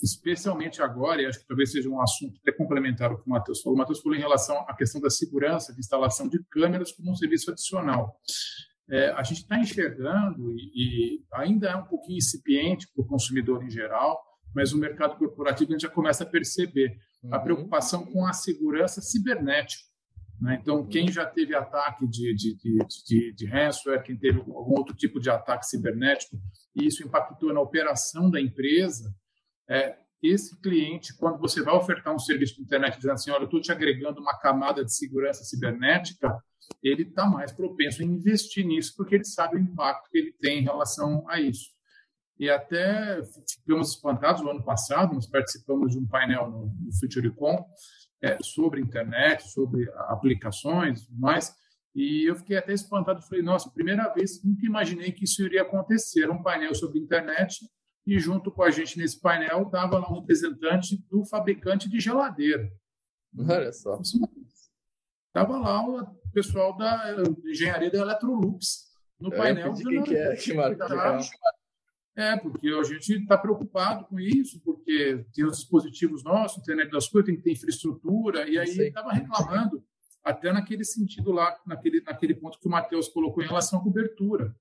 especialmente agora, e acho que talvez seja um assunto até complementar ao que o Matheus falou. O Matheus falou em relação à questão da segurança, de instalação de câmeras como um serviço adicional. A gente está enxergando, e ainda é um pouquinho incipiente para o consumidor em geral, mas o mercado corporativo a gente já começa a perceber a preocupação com a segurança cibernética, né? Então, quem já teve ataque de ransomware, quem teve algum outro tipo de ataque cibernético, e isso impactou na operação da empresa, esse cliente, quando você vai ofertar um serviço de internet, dizendo assim, olha, eu estou te agregando uma camada de segurança cibernética, ele está mais propenso a investir nisso, porque ele sabe o impacto que ele tem em relação a isso. E até ficamos espantados, no ano passado, nós participamos de um painel no Futuricom sobre internet, sobre aplicações e tudo mais, e eu fiquei até espantado, falei, nossa, primeira vez, nunca imaginei que isso iria acontecer, um painel sobre internet, e junto com a gente nesse painel estava lá um representante do fabricante de geladeira. Olha só. Estava lá o pessoal da engenharia da Electrolux no painel. De quem que é? Que marca legal. É, porque a gente está preocupado com isso, porque tem os dispositivos nossos, internet das coisas, tem que ter infraestrutura, e aí estava reclamando, até naquele sentido lá, naquele ponto que o Matheus colocou em relação à cobertura,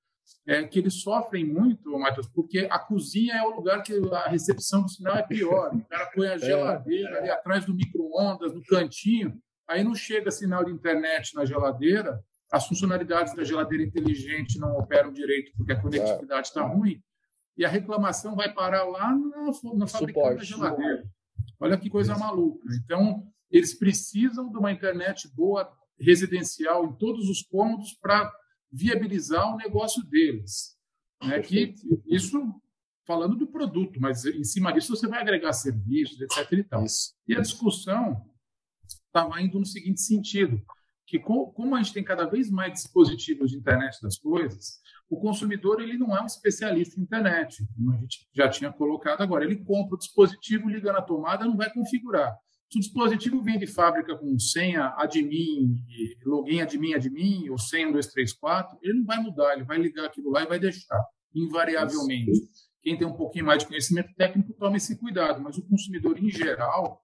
que eles sofrem muito, Matheus, porque a cozinha é o lugar que a recepção do sinal é pior, o cara põe a geladeira ali atrás do micro-ondas, no cantinho, aí não chega sinal de internet na geladeira, as funcionalidades da geladeira inteligente não operam direito porque a conectividade está ruim, e a reclamação vai parar lá na fabricante da geladeira. Olha que coisa maluca. Então, eles precisam de uma internet boa, residencial, em todos os cômodos para viabilizar o negócio deles. Né? Que, isso falando do produto, mas em cima disso você vai agregar serviços, etc. E tal. E a discussão estava indo no seguinte sentido, que como a gente tem cada vez mais dispositivos de internet das coisas, o consumidor ele não é um especialista em internet, como a gente já tinha colocado agora. Ele compra o dispositivo, liga na tomada, não vai configurar. Se o dispositivo vem de fábrica com senha admin, login admin, ou senha 1234, ele não vai mudar, ele vai ligar aquilo lá e vai deixar, invariavelmente. Quem tem um pouquinho mais de conhecimento técnico toma esse cuidado, mas o consumidor, em geral,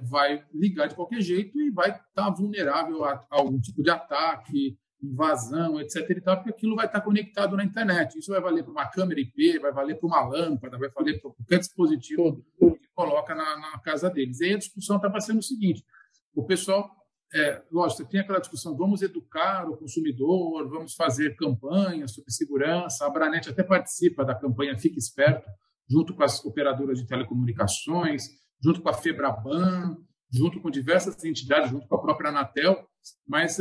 vai ligar de qualquer jeito e vai estar vulnerável a algum tipo de ataque, invasão, etc. e tal, porque aquilo vai estar conectado na internet. Isso vai valer para uma câmera IP, vai valer para uma lâmpada, vai valer para qualquer dispositivo que coloca na casa deles. E aí a discussão estava sendo o seguinte, o pessoal, lógico, tem aquela discussão, vamos educar o consumidor, vamos fazer campanhas sobre segurança, a Abranet até participa da campanha Fique Esperto, junto com as operadoras de telecomunicações, junto com a Febraban, junto com diversas entidades, junto com a própria Anatel, mas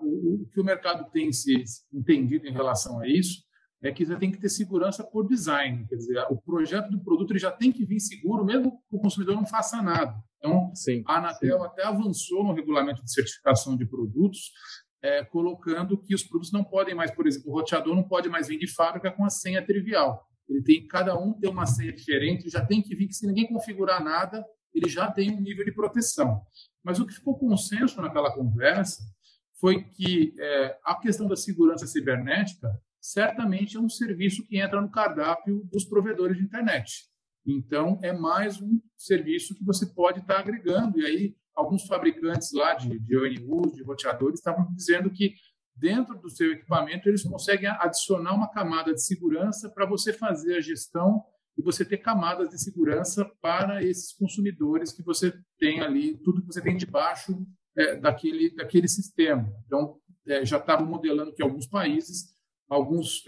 o que o mercado tem se entendido em relação a isso é que já tem que ter segurança por design, quer dizer, o projeto do produto ele já tem que vir seguro, mesmo que o consumidor não faça nada. Então, a Anatel até avançou no regulamento de certificação de produtos, colocando que os produtos não podem mais, por exemplo, o roteador não pode mais vir de fábrica com a senha trivial. Ele tem, cada um tem uma senha diferente, já tem que vir que se ninguém configurar nada, ele já tem um nível de proteção. Mas o que ficou consenso naquela conversa foi que a questão da segurança cibernética certamente é um serviço que entra no cardápio dos provedores de internet. Então, é mais um serviço que você pode estar agregando. E aí, alguns fabricantes lá de ONUs, de roteadores, estavam dizendo que dentro do seu equipamento eles conseguem adicionar uma camada de segurança para você fazer a gestão e você ter camadas de segurança para esses consumidores que você tem ali, tudo que você tem debaixo daquele sistema. Então, já estavam modelando que alguns países, alguns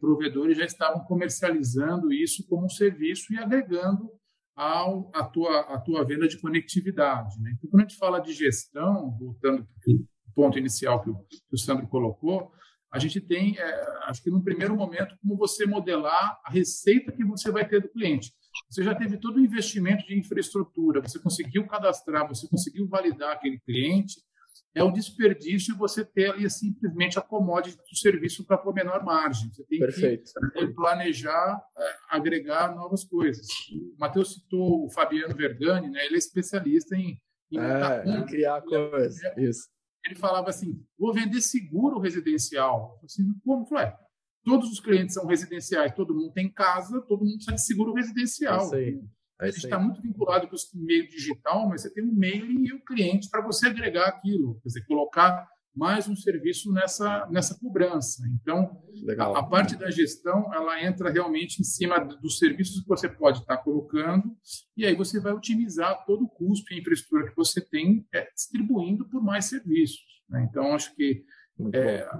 provedores já estavam comercializando isso como um serviço e agregando a tua venda de conectividade. Né? Então, quando a gente fala de gestão, voltando para o ponto inicial que o Sandro colocou, a gente tem, acho que no primeiro momento, como você modelar a receita que você vai ter do cliente. Você já teve todo o investimento de infraestrutura, você conseguiu cadastrar, você conseguiu validar aquele cliente, é um desperdício você ter ali simplesmente a commodity do serviço para a menor margem. Você tem que planejar, agregar novas coisas. O Matheus citou o Fabiano Vergani, né? Ele é especialista em criar coisas, isso. Ele falava assim, vou vender seguro residencial. Assim, como? Falei, todos os clientes são residenciais, todo mundo tem casa, todo mundo precisa de seguro residencial. A gente está muito vinculado com o meio digital, mas você tem um mailing e o cliente para você agregar aquilo, quer dizer, colocar mais um serviço nessa cobrança. Então, a parte da gestão, ela entra realmente em cima dos serviços que você pode estar colocando e aí você vai otimizar todo o custo e infraestrutura que você tem distribuindo por mais serviços. Né? Então, acho que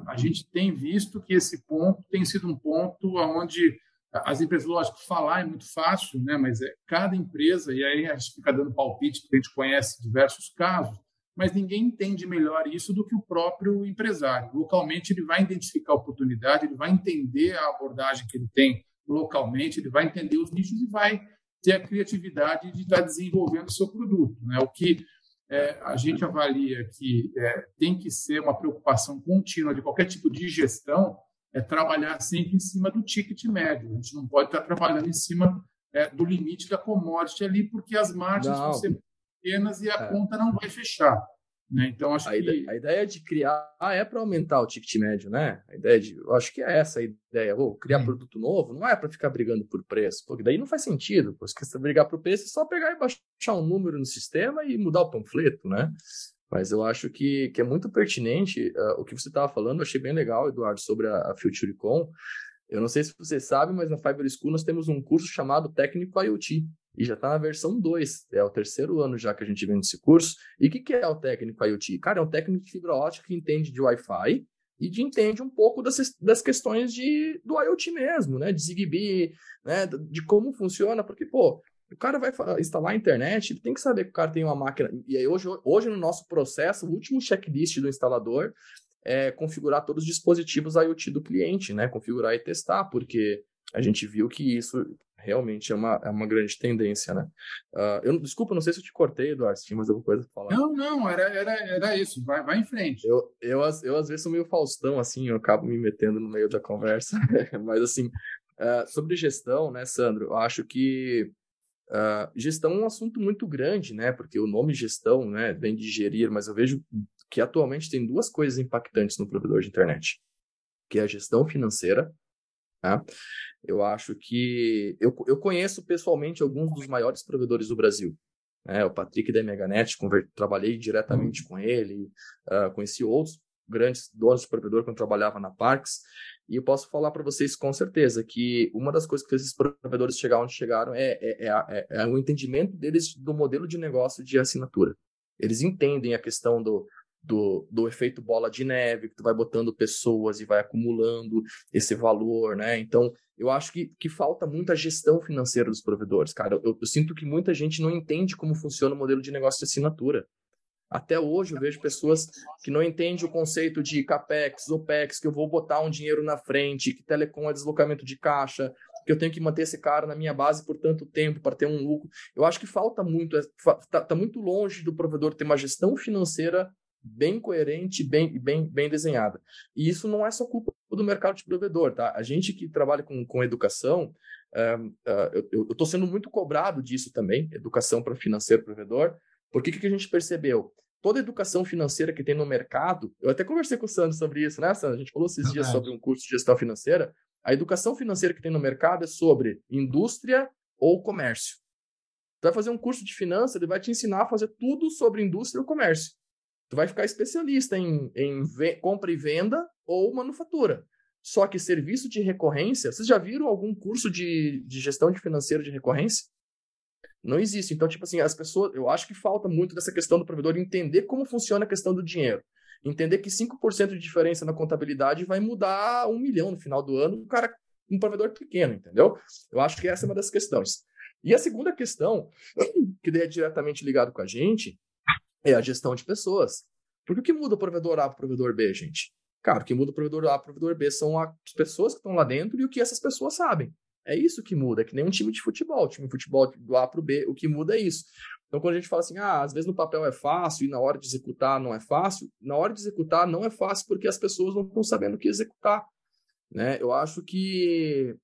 a gente tem visto que esse ponto tem sido um ponto onde As empresas, lógico, falar é muito fácil, né? Mas é cada empresa, e aí a gente fica dando palpite, porque a gente conhece diversos casos, mas ninguém entende melhor isso do que o próprio empresário. Localmente, ele vai identificar a oportunidade, ele vai entender a abordagem que ele tem localmente, ele vai entender os nichos e vai ter a criatividade de estar desenvolvendo o seu produto, né? O que a gente avalia que tem que ser uma preocupação contínua de qualquer tipo de gestão, é trabalhar sempre em cima do ticket médio. A gente não pode estar trabalhando em cima do limite da commodity ali, porque as margens vão ser pequenas e a conta não vai fechar, né? Então, acho a ideia de criar é para aumentar o ticket médio, né? A ideia de, eu acho que é essa a ideia. Criar produto novo não é para ficar brigando por preço, porque daí não faz sentido. Porque se brigar por preço é só pegar e baixar um número no sistema e mudar o panfleto, né? Mas eu acho que é muito pertinente o que você estava falando. Eu achei bem legal, Eduardo, sobre a Futuricom. Eu não sei se você sabe, mas na Fiber School nós temos um curso chamado Técnico IoT, e já está na versão 2, é o terceiro ano já que a gente vem nesse curso. E o que é o técnico IoT? Cara, é um técnico de fibra ótica que entende de Wi-Fi e entende um pouco das questões do IoT mesmo, né? De Zigbee, né? De como funciona, porque, o cara vai instalar a internet, ele tem que saber que o cara tem uma máquina. E aí hoje no nosso processo, o último checklist do instalador é configurar todos os dispositivos IoT do cliente, né? Configurar e testar, porque a gente viu que isso realmente é uma grande tendência, né? Desculpa, não sei se eu te cortei, Eduardo, se tinha mais alguma coisa para falar. Não, era isso, vai em frente. Eu às vezes sou meio Faustão, assim, eu acabo me metendo no meio da conversa, mas assim, sobre gestão, né, Sandro, eu acho que gestão é um assunto muito grande, né, porque o nome gestão, né, vem de gerir, mas eu vejo que atualmente tem duas coisas impactantes no provedor de internet, que é a gestão financeira. Eu acho que... Eu conheço pessoalmente alguns dos maiores provedores do Brasil. O Patrick da MegaNet, trabalhei diretamente com ele, conheci outros grandes donos de provedor quando trabalhava na Parks, e eu posso falar para vocês com certeza que uma das coisas que fez esses provedores chegar onde chegaram é o entendimento deles do modelo de negócio de assinatura. Eles entendem a questão do efeito bola de neve, que tu vai botando pessoas e vai acumulando esse valor, né? Então, eu acho que falta muita gestão financeira dos provedores, cara. Eu sinto que muita gente não entende como funciona o modelo de negócio de assinatura. Até hoje eu vejo pessoas que não entendem o conceito de CAPEX, OPEX, que eu vou botar um dinheiro na frente, que telecom é deslocamento de caixa, que eu tenho que manter esse cara na minha base por tanto tempo para ter um lucro. Eu acho que falta muito, tá muito longe do provedor ter uma gestão financeira bem coerente, bem desenhada. E isso não é só culpa do mercado de provedor, tá? A gente que trabalha com educação, eu estou sendo muito cobrado disso também, educação para financeiro provedor, porque o que a gente percebeu? Toda educação financeira que tem no mercado, eu até conversei com o Sandro sobre isso, né, Sandro? A gente falou esses dias sobre um curso de gestão financeira. A educação financeira que tem no mercado é sobre indústria ou comércio. Tu vai fazer um curso de finanças, ele vai te ensinar a fazer tudo sobre indústria ou comércio. Tu vai ficar especialista em compra e venda ou manufatura. Só que serviço de recorrência... Vocês já viram algum curso de gestão de financeiro de recorrência? Não existe. Então, tipo assim, as pessoas... Eu acho que falta muito dessa questão do provedor entender como funciona a questão do dinheiro. Entender que 5% de diferença na contabilidade vai mudar 1 milhão no final do ano. Um provedor pequeno, entendeu? Eu acho que essa é uma das questões. E a segunda questão, que é diretamente ligado com a gente... é a gestão de pessoas. Porque o que muda o provedor A para o provedor B, gente? Cara, o que muda o provedor A para o provedor B são as pessoas que estão lá dentro e o que essas pessoas sabem. É isso que muda, é que nem um time de futebol. O time de futebol do A para o B, o que muda é isso. Então, quando a gente fala assim, às vezes no papel é fácil e na hora de executar não é fácil, na hora de executar não é fácil porque as pessoas não estão sabendo o que executar, né? Eu acho que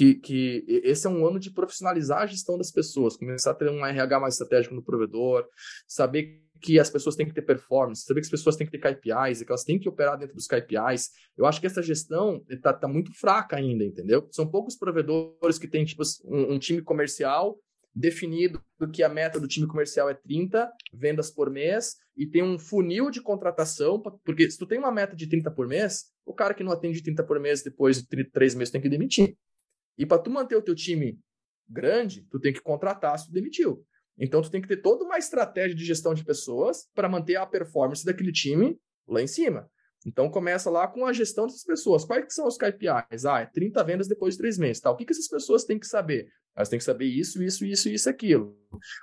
esse é um ano de profissionalizar a gestão das pessoas, começar a ter um RH mais estratégico no provedor, saber que as pessoas têm que ter performance, saber que as pessoas têm que ter KPIs, que elas têm que operar dentro dos KPIs. Eu acho que essa gestão está muito fraca ainda, entendeu? São poucos provedores que têm tipo, um time comercial definido que a meta do time comercial é 30 vendas por mês e tem um funil de contratação, porque se tu tem uma meta de 30 por mês, o cara que não atende 30 por mês depois de 3 meses tem que demitir. E para tu manter o teu time grande, tu tem que contratar se tu demitiu. Então, tu tem que ter toda uma estratégia de gestão de pessoas para manter a performance daquele time lá em cima. Então, começa lá com a gestão dessas pessoas. Quais que são os KPIs? Ah, é 30 vendas depois de 3 meses. Tá? O que, que essas pessoas têm que saber? Elas têm que saber isso, isso, isso, isso, aquilo.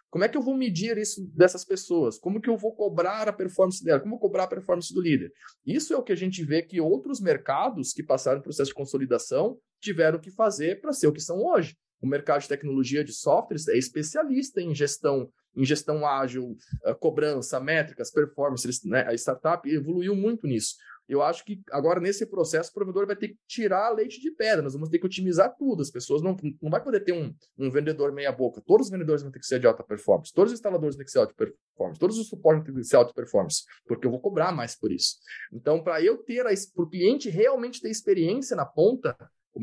Como é que eu vou medir isso dessas pessoas? Como que eu vou cobrar a performance dela? Como eu vou cobrar a performance do líder? Isso é o que a gente vê que outros mercados que passaram o processo de consolidação tiveram que fazer para ser o que são hoje. O mercado de tecnologia de softwares é especialista em gestão ágil, cobrança, métricas, performance, né? A startup evoluiu muito nisso. Eu acho que agora, nesse processo, o provedor vai ter que tirar leite de pedra, nós vamos ter que otimizar tudo, as pessoas não vai poder ter um vendedor meia boca, todos os vendedores vão ter que ser de alta performance, todos os instaladores vão ter que ser de alta performance, todos os suportes vão ter que ser de alta performance, porque eu vou cobrar mais por isso. Então, para o cliente realmente ter experiência na ponta, o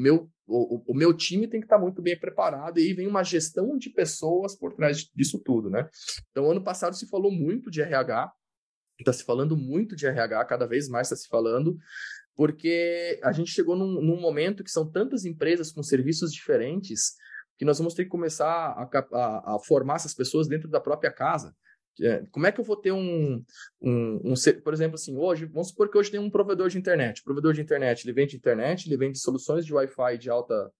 meu time tem que estar muito bem preparado, e aí vem uma gestão de pessoas por trás disso tudo, né? Então, ano passado se falou muito de RH, está se falando muito de RH, cada vez mais está se falando, porque a gente chegou num momento que são tantas empresas com serviços diferentes que nós vamos ter que começar a formar essas pessoas dentro da própria casa. Como é que eu vou ter por exemplo, assim, hoje, vamos supor que hoje tem um provedor de internet. O provedor de internet, ele vende internet, ele vende soluções de Wi-Fi de alta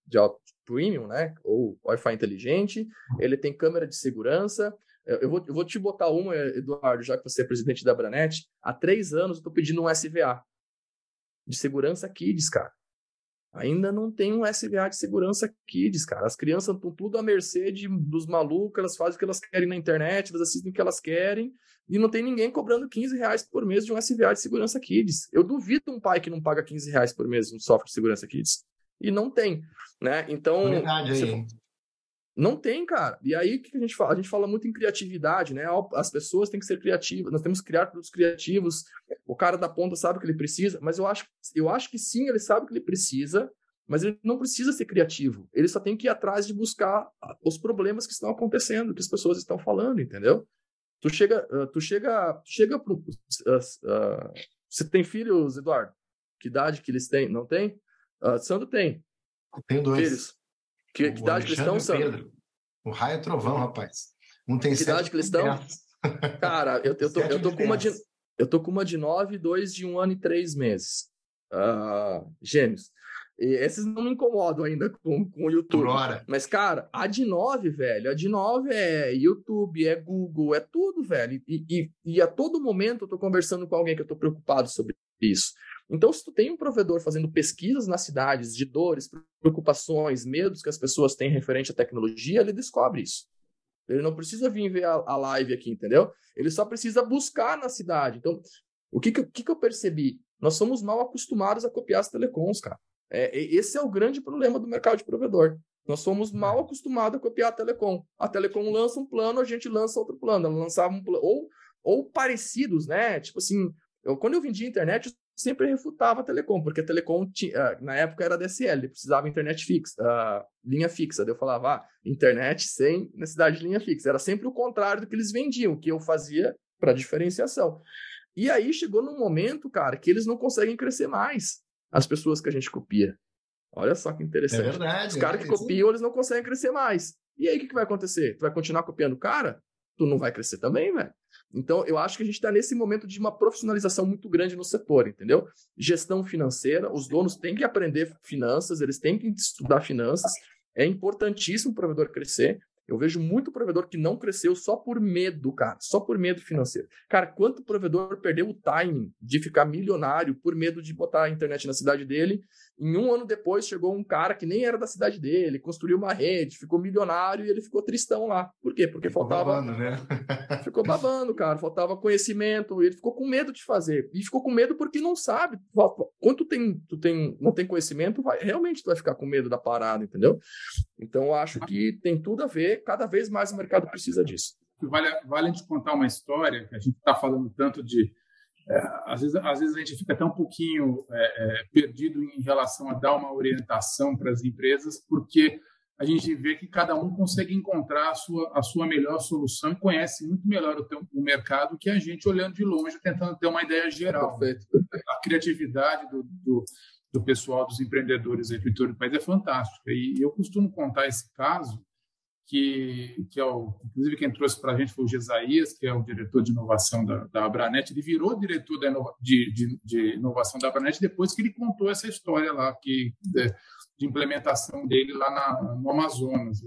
premium, né? Ou Wi-Fi inteligente, ele tem câmera de segurança. Eu vou te botar uma, Eduardo, já que você é presidente da Abranet. Há 3 anos eu estou pedindo um SVA de segurança Kids, cara. Ainda não tem um SVA de segurança Kids, cara. As crianças estão tudo à mercê dos malucos, elas fazem o que elas querem na internet, elas assistem o que elas querem, e não tem ninguém cobrando R$15 por mês de um SVA de segurança Kids. Eu duvido um pai que não paga R$15 por mês de um software de segurança Kids. E não tem, né? Então... não tem, cara. E aí, o que a gente fala? A gente fala muito em criatividade, né? As pessoas têm que ser criativas, nós temos que criar produtos criativos. O cara da ponta sabe o que ele precisa, mas eu acho que sim, ele sabe o que ele precisa, mas ele não precisa ser criativo. Ele só tem que ir atrás de buscar os problemas que estão acontecendo, que as pessoas estão falando, entendeu? Tu chega pro... Você tem filhos, Eduardo? Que idade que eles têm? Não tem? Sandro tem. Eu tenho 2. Filhos. Que idade que eles estão, Sandro? O raio é trovão, rapaz. Não tem que idade que eles estão? Cara, eu tô com uma de 9, 2 de 1 ano e 3 meses. Gêmeos. E esses não me incomodam ainda com o YouTube. Por hora. Mas, cara, a de 9, velho, a de 9 é YouTube, é Google, é tudo, velho. E a todo momento eu tô conversando com alguém que eu tô preocupado sobre isso. Então, se tu tem um provedor fazendo pesquisas nas cidades de dores, preocupações, medos que as pessoas têm referente à tecnologia, ele descobre isso. Ele não precisa vir ver a live aqui, entendeu? Ele só precisa buscar na cidade. Então, o que eu percebi? Nós somos mal acostumados a copiar as telecoms, cara. Esse é o grande problema do mercado de provedor. Nós somos mal acostumados a copiar a telecom. A telecom lança um plano, a gente lança outro plano. Ela lançava um plano, ou parecidos, né? Tipo assim, quando eu vendia internet, eu sempre refutava a telecom, porque a telecom tinha, na época era DSL, precisava internet fixa, linha fixa. Daí eu falava, internet sem necessidade de linha fixa. Era sempre o contrário do que eles vendiam, que eu fazia para diferenciação. E aí chegou num momento, cara, que eles não conseguem crescer mais, as pessoas que a gente copia. Olha só que interessante. É verdade, os caras que copiam, eles não conseguem crescer mais. E aí o que vai acontecer? Tu vai continuar copiando o cara? Tu não vai crescer também, velho. Então, eu acho que a gente está nesse momento de uma profissionalização muito grande no setor, entendeu? Gestão financeira, os donos têm que aprender finanças, eles têm que estudar finanças. É importantíssimo o provedor crescer. Eu vejo muito provedor que não cresceu só por medo, cara, só por medo financeiro. Cara, quanto provedor perdeu o timing de ficar milionário por medo de botar a internet na cidade dele? Em 1 ano depois, chegou um cara que nem era da cidade dele, construiu uma rede, ficou milionário e ele ficou tristão lá. Por quê? Porque faltava... ficou babando, né? Ficou babando, cara. Faltava conhecimento. Ele ficou com medo de fazer. E ficou com medo porque não sabe. Quando não tem conhecimento, realmente tu vai ficar com medo da parada, entendeu? Então, eu acho que tem tudo a ver. Cada vez mais o mercado precisa disso. Vale a gente contar uma história, que a gente está falando tanto de... Às vezes a gente fica até um pouquinho perdido em relação a dar uma orientação para as empresas, porque a gente vê que cada um consegue encontrar a sua melhor solução e conhece muito melhor o mercado que a gente, olhando de longe, tentando ter uma ideia geral. Perfeito. A criatividade do pessoal, dos empreendedores aí do país é fantástica. E eu costumo contar esse caso que é o, inclusive quem trouxe para a gente foi o Gisaías, que é o diretor de inovação da Abranet. Ele virou diretor de inovação da Abranet depois que ele contou essa história lá, de implementação dele lá no Amazonas.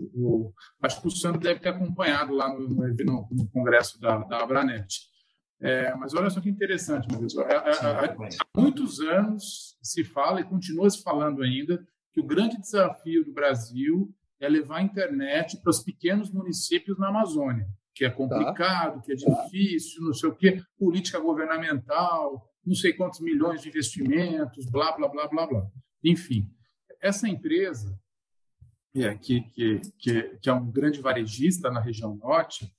Acho que o Sandro deve ter acompanhado lá no congresso da Abranet. Mas olha só que interessante, meu pessoal. Há muitos anos se fala e continua se falando ainda que o grande desafio do Brasil é levar a internet para os pequenos municípios na Amazônia, que é complicado, que é difícil, não sei o quê, política governamental, não sei quantos milhões de investimentos, blá, blá, blá, blá, blá. Enfim, essa empresa, que é um grande varejista na região norte,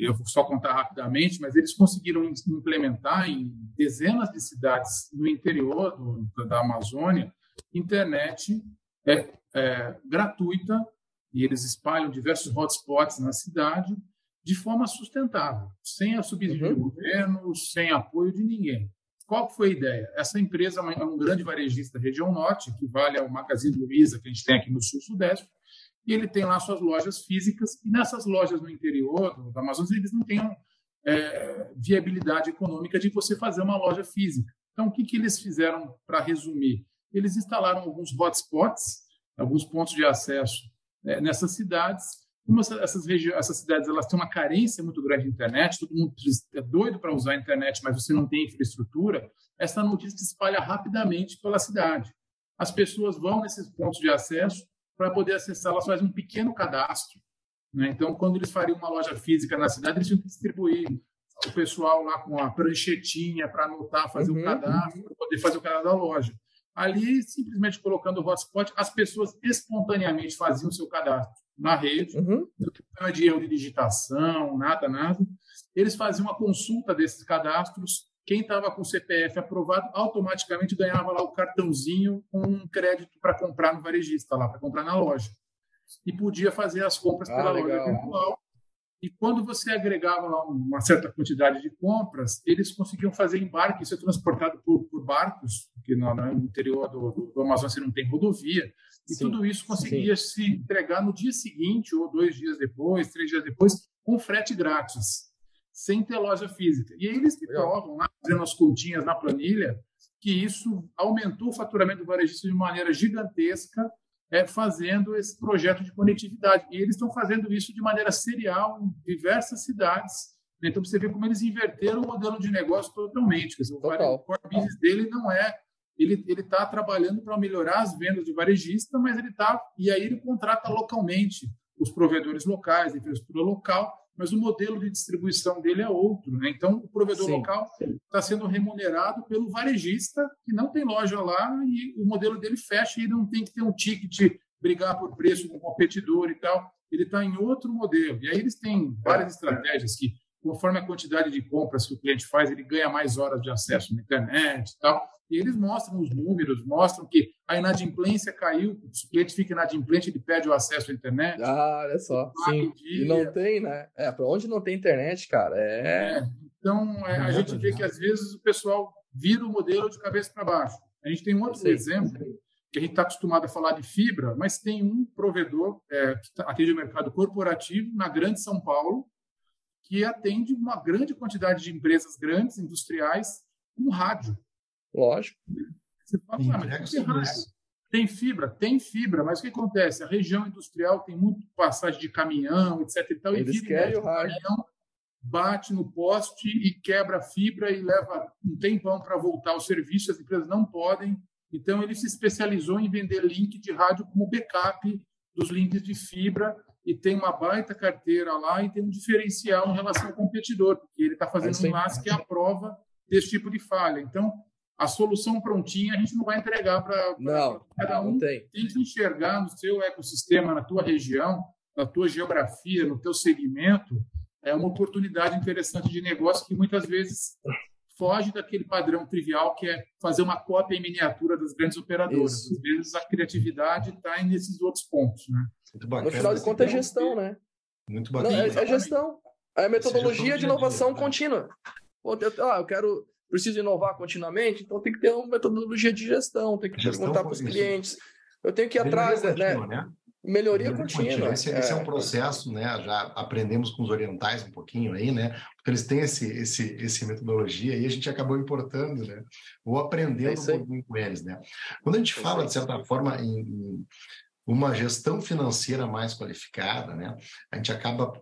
eu vou só contar rapidamente, mas eles conseguiram implementar em dezenas de cidades no interior da Amazônia internet gratuita, e eles espalham diversos hotspots na cidade de forma sustentável, sem a subsídio do governo, sem apoio de ninguém. Qual foi a ideia? Essa empresa é um grande varejista da região norte, que vale ao Magazine Luiza, que a gente tem aqui no Sul-Sudeste, e ele tem lá suas lojas físicas, e nessas lojas no interior do Amazonas, eles não têm viabilidade econômica de você fazer uma loja física. Então, o que eles fizeram, para resumir? Eles instalaram alguns hotspots, alguns pontos de acesso nessas cidades. Como essas cidades, elas têm uma carência muito grande de internet, todo mundo é doido para usar a internet, mas você não tem infraestrutura, essa notícia se espalha rapidamente pela cidade. As pessoas vão nesses pontos de acesso para poder acessar, elas fazem um pequeno cadastro, né? Então, quando eles fariam uma loja física na cidade, eles tinham que distribuir o pessoal lá com a pranchetinha para anotar, fazer um cadastro, para poder fazer o cadastro da loja. Ali, simplesmente colocando o hotspot, as pessoas espontaneamente faziam o seu cadastro na rede, não é de erro de digitação, nada. Eles faziam uma consulta desses cadastros, quem estava com o CPF aprovado automaticamente ganhava lá o cartãozinho com um crédito para comprar no varejista, lá para comprar na loja. E podia fazer as compras pela loja virtual. E quando você agregava lá uma certa quantidade de compras, eles conseguiam fazer embarque, isso é transportado por barcos, porque no interior do Amazonas você não tem rodovia, e tudo isso conseguia se entregar no dia seguinte, ou 2 dias depois, 3 dias depois, com frete grátis, sem ter loja física. E aí eles me provam, lá, fazendo as continhas na planilha, que isso aumentou o faturamento do varejista de maneira gigantesca, fazendo esse projeto de conectividade. E eles estão fazendo isso de maneira serial em diversas cidades. Então, você vê como eles inverteram o modelo de negócio totalmente. Quer dizer, o core business dele não é... Ele está trabalhando para melhorar as vendas do varejista, mas ele está... E aí ele contrata localmente os provedores locais, a infraestrutura local, mas o modelo de distribuição dele é outro, né? Então, o provedor local está sendo remunerado pelo varejista, que não tem loja lá, e o modelo dele fecha, e ele não tem que ter um ticket, brigar por preço com o competidor e tal. Ele está em outro modelo. E aí eles têm várias estratégias que, conforme a quantidade de compras que o cliente faz, ele ganha mais horas de acesso na internet e tal. E eles mostram os números, mostram que a inadimplência caiu, se o cliente fica inadimplente, ele perde o acesso à internet. Ah, olha só. Sim. E não tem, né? Para onde não tem internet, cara? Então, a gente vê que às vezes o pessoal vira o modelo de cabeça para baixo. A gente tem um outro exemplo, que a gente está acostumado a falar de fibra, mas tem um provedor que atende o mercado corporativo na Grande São Paulo, que atende uma grande quantidade de empresas grandes, industriais, com rádio. Lógico. Você fala, mas tem rádio. Tem fibra, mas o que acontece? A região industrial tem muito passagem de caminhão, etc. E tal, eles querem o rádio. Caminhão bate no poste e quebra a fibra e leva um tempão para voltar ao serviço, as empresas não podem. Então, ele se especializou em vender link de rádio como backup dos links de fibra, e tem uma baita carteira lá e tem um diferencial em relação ao competidor, porque ele está fazendo um laço que é a prova desse tipo de falha. Então, a solução prontinha a gente não vai entregar para cada um. Tem que enxergar no seu ecossistema, na tua região, na tua geografia, no teu segmento, é uma oportunidade interessante de negócio que muitas vezes foge daquele padrão trivial que é fazer uma cópia em miniatura das grandes operadoras. Isso. Às vezes a criatividade está nesses outros pontos, né? Muito bacana. No final de contas é gestão, né? Muito bacana. É gestão. É a metodologia de inovação contínua. Preciso inovar continuamente, então tem que ter uma metodologia de gestão, tem que perguntar para os clientes, Eu tenho que ir atrás, né? Melhoria contínua. Esse é um processo, né? Já aprendemos com os orientais um pouquinho aí, né? Porque eles têm esse metodologia e a gente acabou importando, né? Ou aprendendo um pouquinho com eles, né? Quando a gente fala, de certa forma, em uma gestão financeira mais qualificada, né? A gente acaba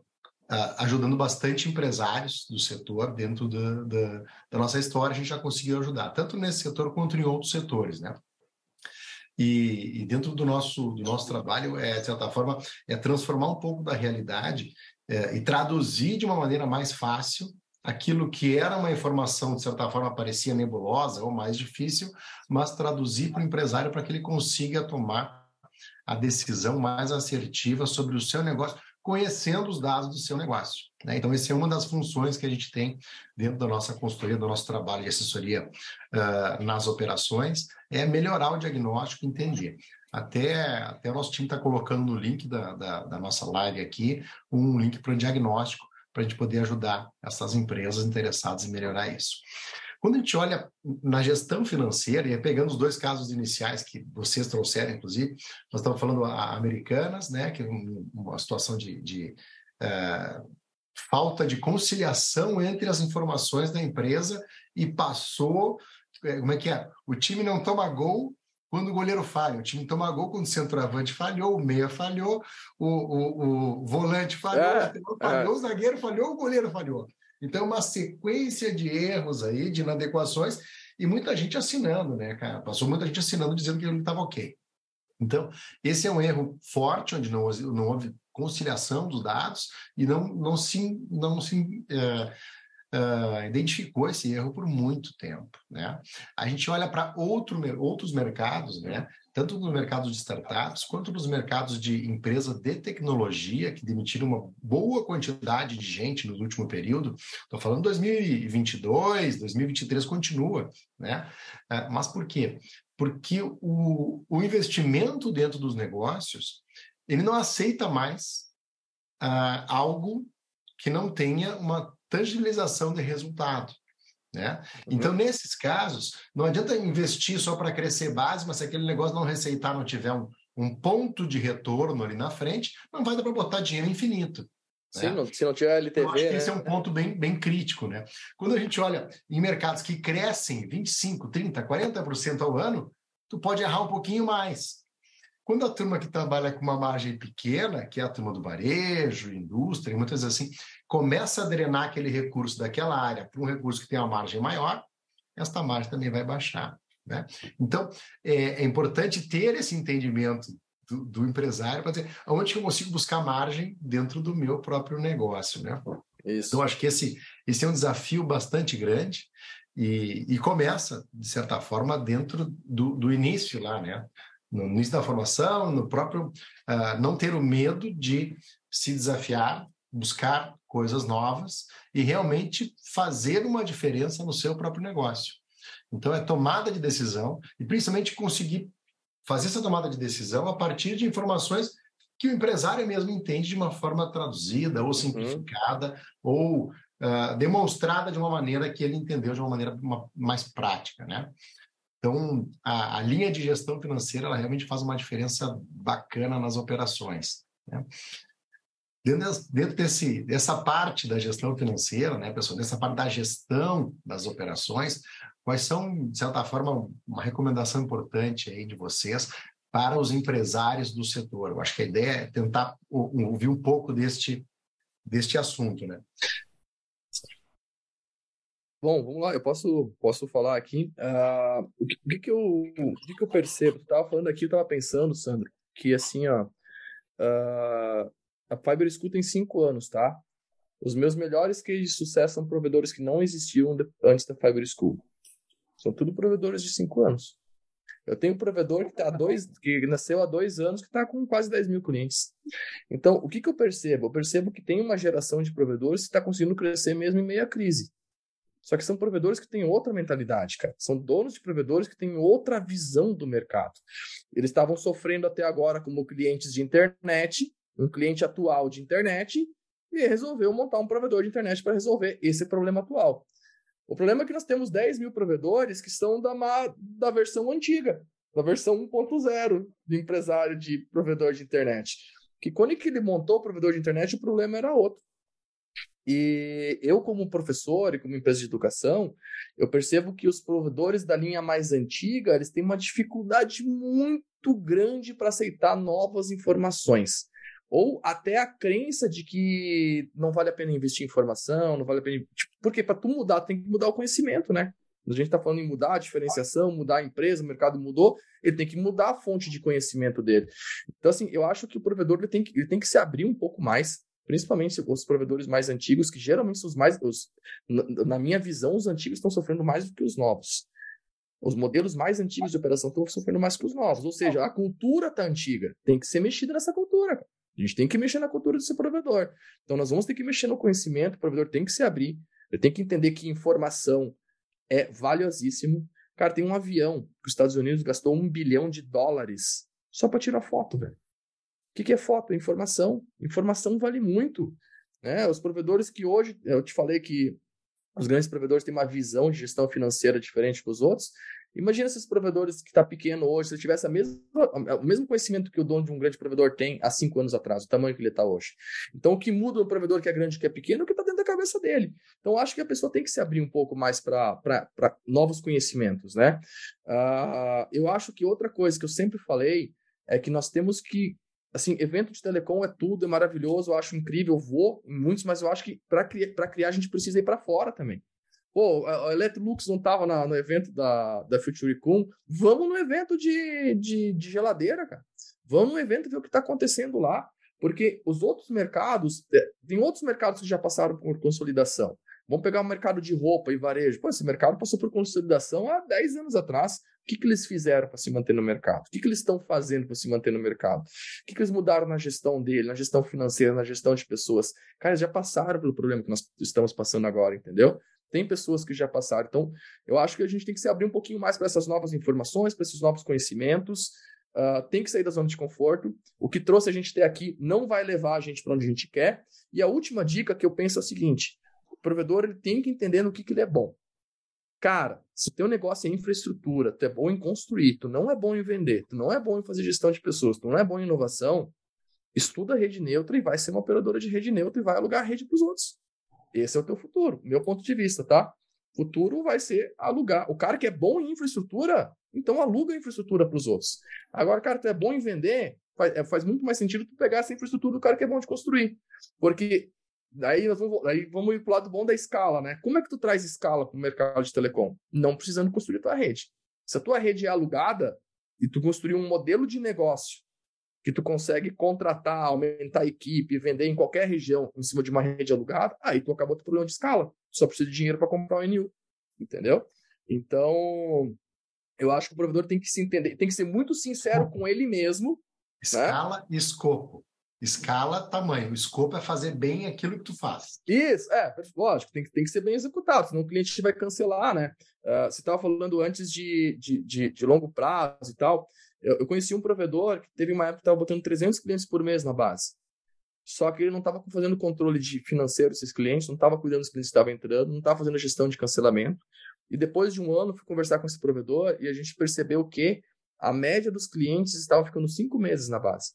ajudando bastante empresários do setor dentro da nossa história. A gente já conseguiu ajudar, tanto nesse setor quanto em outros setores, né? E dentro do nosso trabalho, de certa forma, transformar um pouco da realidade e traduzir de uma maneira mais fácil aquilo que era uma informação, de certa forma, parecia nebulosa ou mais difícil, mas traduzir para o empresário para que ele consiga tomar a decisão mais assertiva sobre o seu negócio, conhecendo os dados do seu negócio, né? Então, essa é uma das funções que a gente tem dentro da nossa consultoria, do nosso trabalho de assessoria nas operações, é melhorar o diagnóstico e entender. Até o nosso time está colocando no link da nossa live aqui um link para o diagnóstico, para a gente poder ajudar essas empresas interessadas em melhorar isso. Quando a gente olha na gestão financeira, e pegando os dois casos iniciais que vocês trouxeram, inclusive, nós estamos falando a Americanas, né, que é uma situação de falta de conciliação entre as informações da empresa e passou... Como é que é? O time não toma gol quando o goleiro falha, o time toma gol quando o centroavante falhou, o meia falhou, o volante falhou, o lateral falhou, o zagueiro falhou, o goleiro falhou. Então, uma sequência de erros aí, de inadequações, e muita gente assinando, né, cara? Passou muita gente assinando, dizendo que ele não estava ok. Então, esse é um erro forte, onde não houve conciliação dos dados e não se identificou esse erro por muito tempo, né? A gente olha para outros mercados, né? Tanto no mercado de startups, quanto nos mercados de empresa de tecnologia, que demitiram uma boa quantidade de gente no último período. Estou falando 2022, 2023 continua, né? Mas por quê? Porque o investimento dentro dos negócios, ele não aceita mais algo que não tenha uma tangibilização de resultado, né? Então, nesses casos, não adianta investir só para crescer base, mas se aquele negócio não receitar, não tiver um ponto de retorno ali na frente, não vai dar para botar dinheiro infinito, né? Se não tiver LTV... Eu acho que esse é um ponto bem, bem crítico, né? Quando a gente olha em mercados que crescem 25%, 30%, 40% ao ano, tu pode errar um pouquinho mais. Quando a turma que trabalha com uma margem pequena, que é a turma do varejo, indústria, muitas vezes assim, começa a drenar aquele recurso daquela área para um recurso que tem uma margem maior, esta margem também vai baixar, né? Então, é importante ter esse entendimento do empresário para dizer aonde eu consigo buscar margem dentro do meu próprio negócio, né? Isso. Então, acho que esse é um desafio bastante grande e começa, de certa forma, dentro do início lá, né? No início da formação, no próprio... não ter o medo de se desafiar, buscar coisas novas e realmente fazer uma diferença no seu próprio negócio. Então, é tomada de decisão e, principalmente, conseguir fazer essa tomada de decisão a partir de informações que o empresário mesmo entende de uma forma traduzida ou simplificada ou demonstrada de uma maneira que ele entendeu de uma maneira mais prática, né? Então, a linha de gestão financeira, ela realmente faz uma diferença bacana nas operações, né? Dentro dessa parte da gestão financeira, né, pessoal, dessa parte da gestão das operações, quais são, de certa forma, uma recomendação importante aí de vocês para os empresários do setor? Eu acho que a ideia é tentar ouvir um pouco deste assunto, né? Bom, vamos lá, eu posso falar aqui. O que eu percebo? Eu estava falando aqui, eu estava pensando, Sandro, que assim, a Fiber School tem 5 anos, tá? Os meus melhores cases de sucesso são provedores que não existiam antes da Fiber School. São tudo provedores de 5 anos. Eu tenho um provedor que nasceu há 2 anos, que está com quase 10 mil clientes. Então, o que eu percebo? Eu percebo que tem uma geração de provedores que está conseguindo crescer mesmo em meio à crise. Só que são provedores que têm outra mentalidade, cara. São donos de provedores que têm outra visão do mercado. Eles estavam sofrendo até agora como clientes de internet, um cliente atual de internet, e resolveu montar um provedor de internet para resolver esse problema atual. O problema é que nós temos 10 mil provedores que são da versão antiga, na versão 1.0 do empresário de provedor de internet. Que quando ele montou o provedor de internet, o problema era outro. E eu, como professor e como empresa de educação, eu percebo que os provedores da linha mais antiga, eles têm uma dificuldade muito grande para aceitar novas informações. Ou até a crença de que não vale a pena investir em formação, não vale a pena... Porque para tu mudar, tem que mudar o conhecimento, né? A gente está falando em mudar a diferenciação, mudar a empresa, o mercado mudou, ele tem que mudar a fonte de conhecimento dele. Então, assim, eu acho que o provedor ele tem que se abrir um pouco mais, principalmente os provedores mais antigos, que geralmente são os mais... na minha visão, os antigos estão sofrendo mais do que os novos. Os modelos mais antigos de operação estão sofrendo mais que os novos. Ou seja, a cultura está antiga. Tem que ser mexida nessa cultura, cara. A gente tem que mexer na cultura do seu provedor. Então, nós vamos ter que mexer no conhecimento, o provedor tem que se abrir, ele tem que entender que informação é valiosíssimo. Cara, tem um avião que os Estados Unidos gastou $1 bilhão só para tirar foto, velho. O que é foto? É informação. Informação vale muito, né? Os provedores que hoje, eu te falei que os grandes provedores têm uma visão de gestão financeira diferente dos outros. Imagina se os provedores que estão pequeno hoje, se ele tivesse o mesmo conhecimento que o dono de um grande provedor tem há 5 anos atrás, o tamanho que ele está hoje. Então, o que muda o provedor que é grande e que é pequeno é o que está dentro da cabeça dele. Então, acho que a pessoa tem que se abrir um pouco mais para novos conhecimentos, né? Eu acho que outra coisa que eu sempre falei é que nós temos que... Assim, evento de telecom é tudo, é maravilhoso, eu acho incrível, eu vou em muitos, mas eu acho que para criar a gente precisa ir para fora também. Pô, a Electrolux não estava no evento da Futuricum. Vamos no evento de geladeira, cara. Vamos no evento ver o que está acontecendo lá. Porque os outros mercados... Tem outros mercados que já passaram por consolidação. Vamos pegar o mercado de roupa e varejo. Pô, esse mercado passou por consolidação há 10 anos atrás. O que eles fizeram para se manter no mercado? O que eles estão fazendo para se manter no mercado? O que eles mudaram na gestão dele, na gestão financeira, na gestão de pessoas? Cara, eles já passaram pelo problema que nós estamos passando agora, entendeu? Tem pessoas que já passaram. Então, eu acho que a gente tem que se abrir um pouquinho mais para essas novas informações, para esses novos conhecimentos. Tem que sair da zona de conforto. O que trouxe a gente até aqui não vai levar a gente para onde a gente quer. E a última dica que eu penso é o seguinte. O provedor ele tem que entender no que ele é bom. Cara, se o teu negócio é infraestrutura, tu é bom em construir, tu não é bom em vender, tu não é bom em fazer gestão de pessoas, tu não é bom em inovação, estuda a rede neutra e vai ser uma operadora de rede neutra e vai alugar a rede para os outros. Esse é o teu futuro, meu ponto de vista, tá? Futuro vai ser alugar. O cara que é bom em infraestrutura, então aluga a infraestrutura para os outros. Agora, cara, tu é bom em vender, faz muito mais sentido tu pegar essa infraestrutura do cara que é bom de construir. Porque daí nós vamos ir para o lado bom da escala, né? Como é que tu traz escala para o mercado de telecom? Não precisando construir tua rede. Se a tua rede é alugada e tu construir um modelo de negócio que tu consegue contratar, aumentar a equipe, vender em qualquer região em cima de uma rede alugada, aí tu acabou teu problema de escala. Só precisa de dinheiro para comprar o NU, entendeu? Então, eu acho que o provedor tem que se entender, tem que ser muito sincero com ele mesmo. Escala, né? E escopo. Escala, tamanho. O escopo é fazer bem aquilo que tu faz. Isso, lógico, tem que ser bem executado, senão o cliente vai cancelar, né? Você estava falando antes de longo prazo e tal. Eu conheci um provedor que teve uma época que estava botando 300 clientes por mês na base. Só que ele não estava fazendo controle financeiro desses clientes, não estava cuidando dos clientes que estavam entrando, não estava fazendo gestão de cancelamento. E depois de 1 ano, fui conversar com esse provedor e a gente percebeu que a média dos clientes estava ficando 5 meses na base.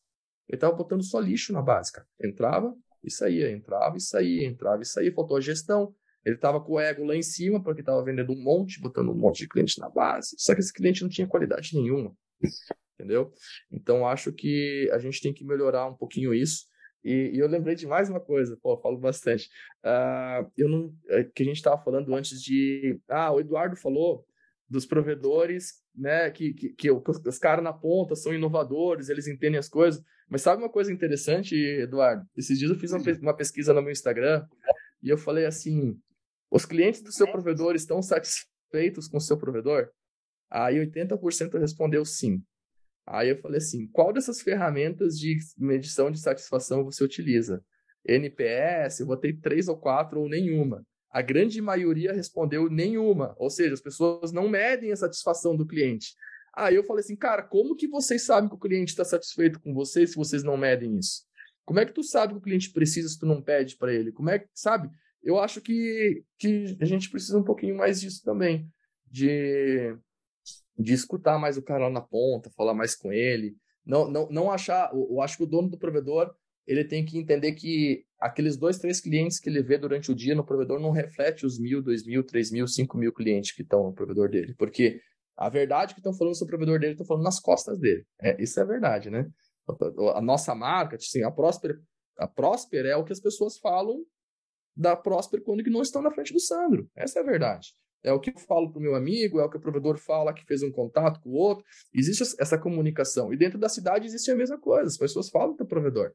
Ele estava botando só lixo na base, cara. Entrava e saía, entrava e saía, entrava e saía. Faltou a gestão. Ele estava com o ego lá em cima porque estava vendendo um monte, botando um monte de cliente na base. Só que esse cliente não tinha qualidade nenhuma. Entendeu? Então, acho que a gente tem que melhorar um pouquinho isso. E eu lembrei de mais uma coisa. Pô, eu falo bastante. Que a gente estava falando antes de... o Eduardo falou dos provedores, né, que os caras na ponta são inovadores, eles entendem as coisas. Mas sabe uma coisa interessante, Eduardo? Esses dias eu fiz uma pesquisa no meu Instagram e eu falei assim, os clientes do seu provedor estão satisfeitos com o seu provedor? Aí 80% respondeu sim. Aí eu falei assim, qual dessas ferramentas de medição de satisfação você utiliza? NPS, eu botei 3 ou 4 ou nenhuma. A grande maioria respondeu nenhuma, ou seja, as pessoas não medem a satisfação do cliente. Aí eu falei assim, cara, como que vocês sabem que o cliente está satisfeito com vocês se vocês não medem isso? Como é que tu sabe que o cliente precisa se tu não pede para ele? Como é que, sabe? Eu acho que a gente precisa um pouquinho mais disso também, de escutar mais o cara lá na ponta, falar mais com ele. Não achar... Eu acho que o dono do provedor, ele tem que entender que aqueles 2, 3 clientes que ele vê durante o dia no provedor não reflete os 1.000, 2.000, 3.000 clientes que estão no provedor dele. Porque a verdade que estão falando sobre o provedor dele, estão falando nas costas dele. É, isso é a verdade, né? A nossa marca, assim, a Prosper é o que as pessoas falam da Prosper quando que não estão na frente do Sandro. Essa é a verdade. É o que eu falo para o meu amigo, é o que o provedor fala que fez um contato com o outro. Existe essa comunicação. E dentro da cidade existe a mesma coisa. As pessoas falam do teu provedor.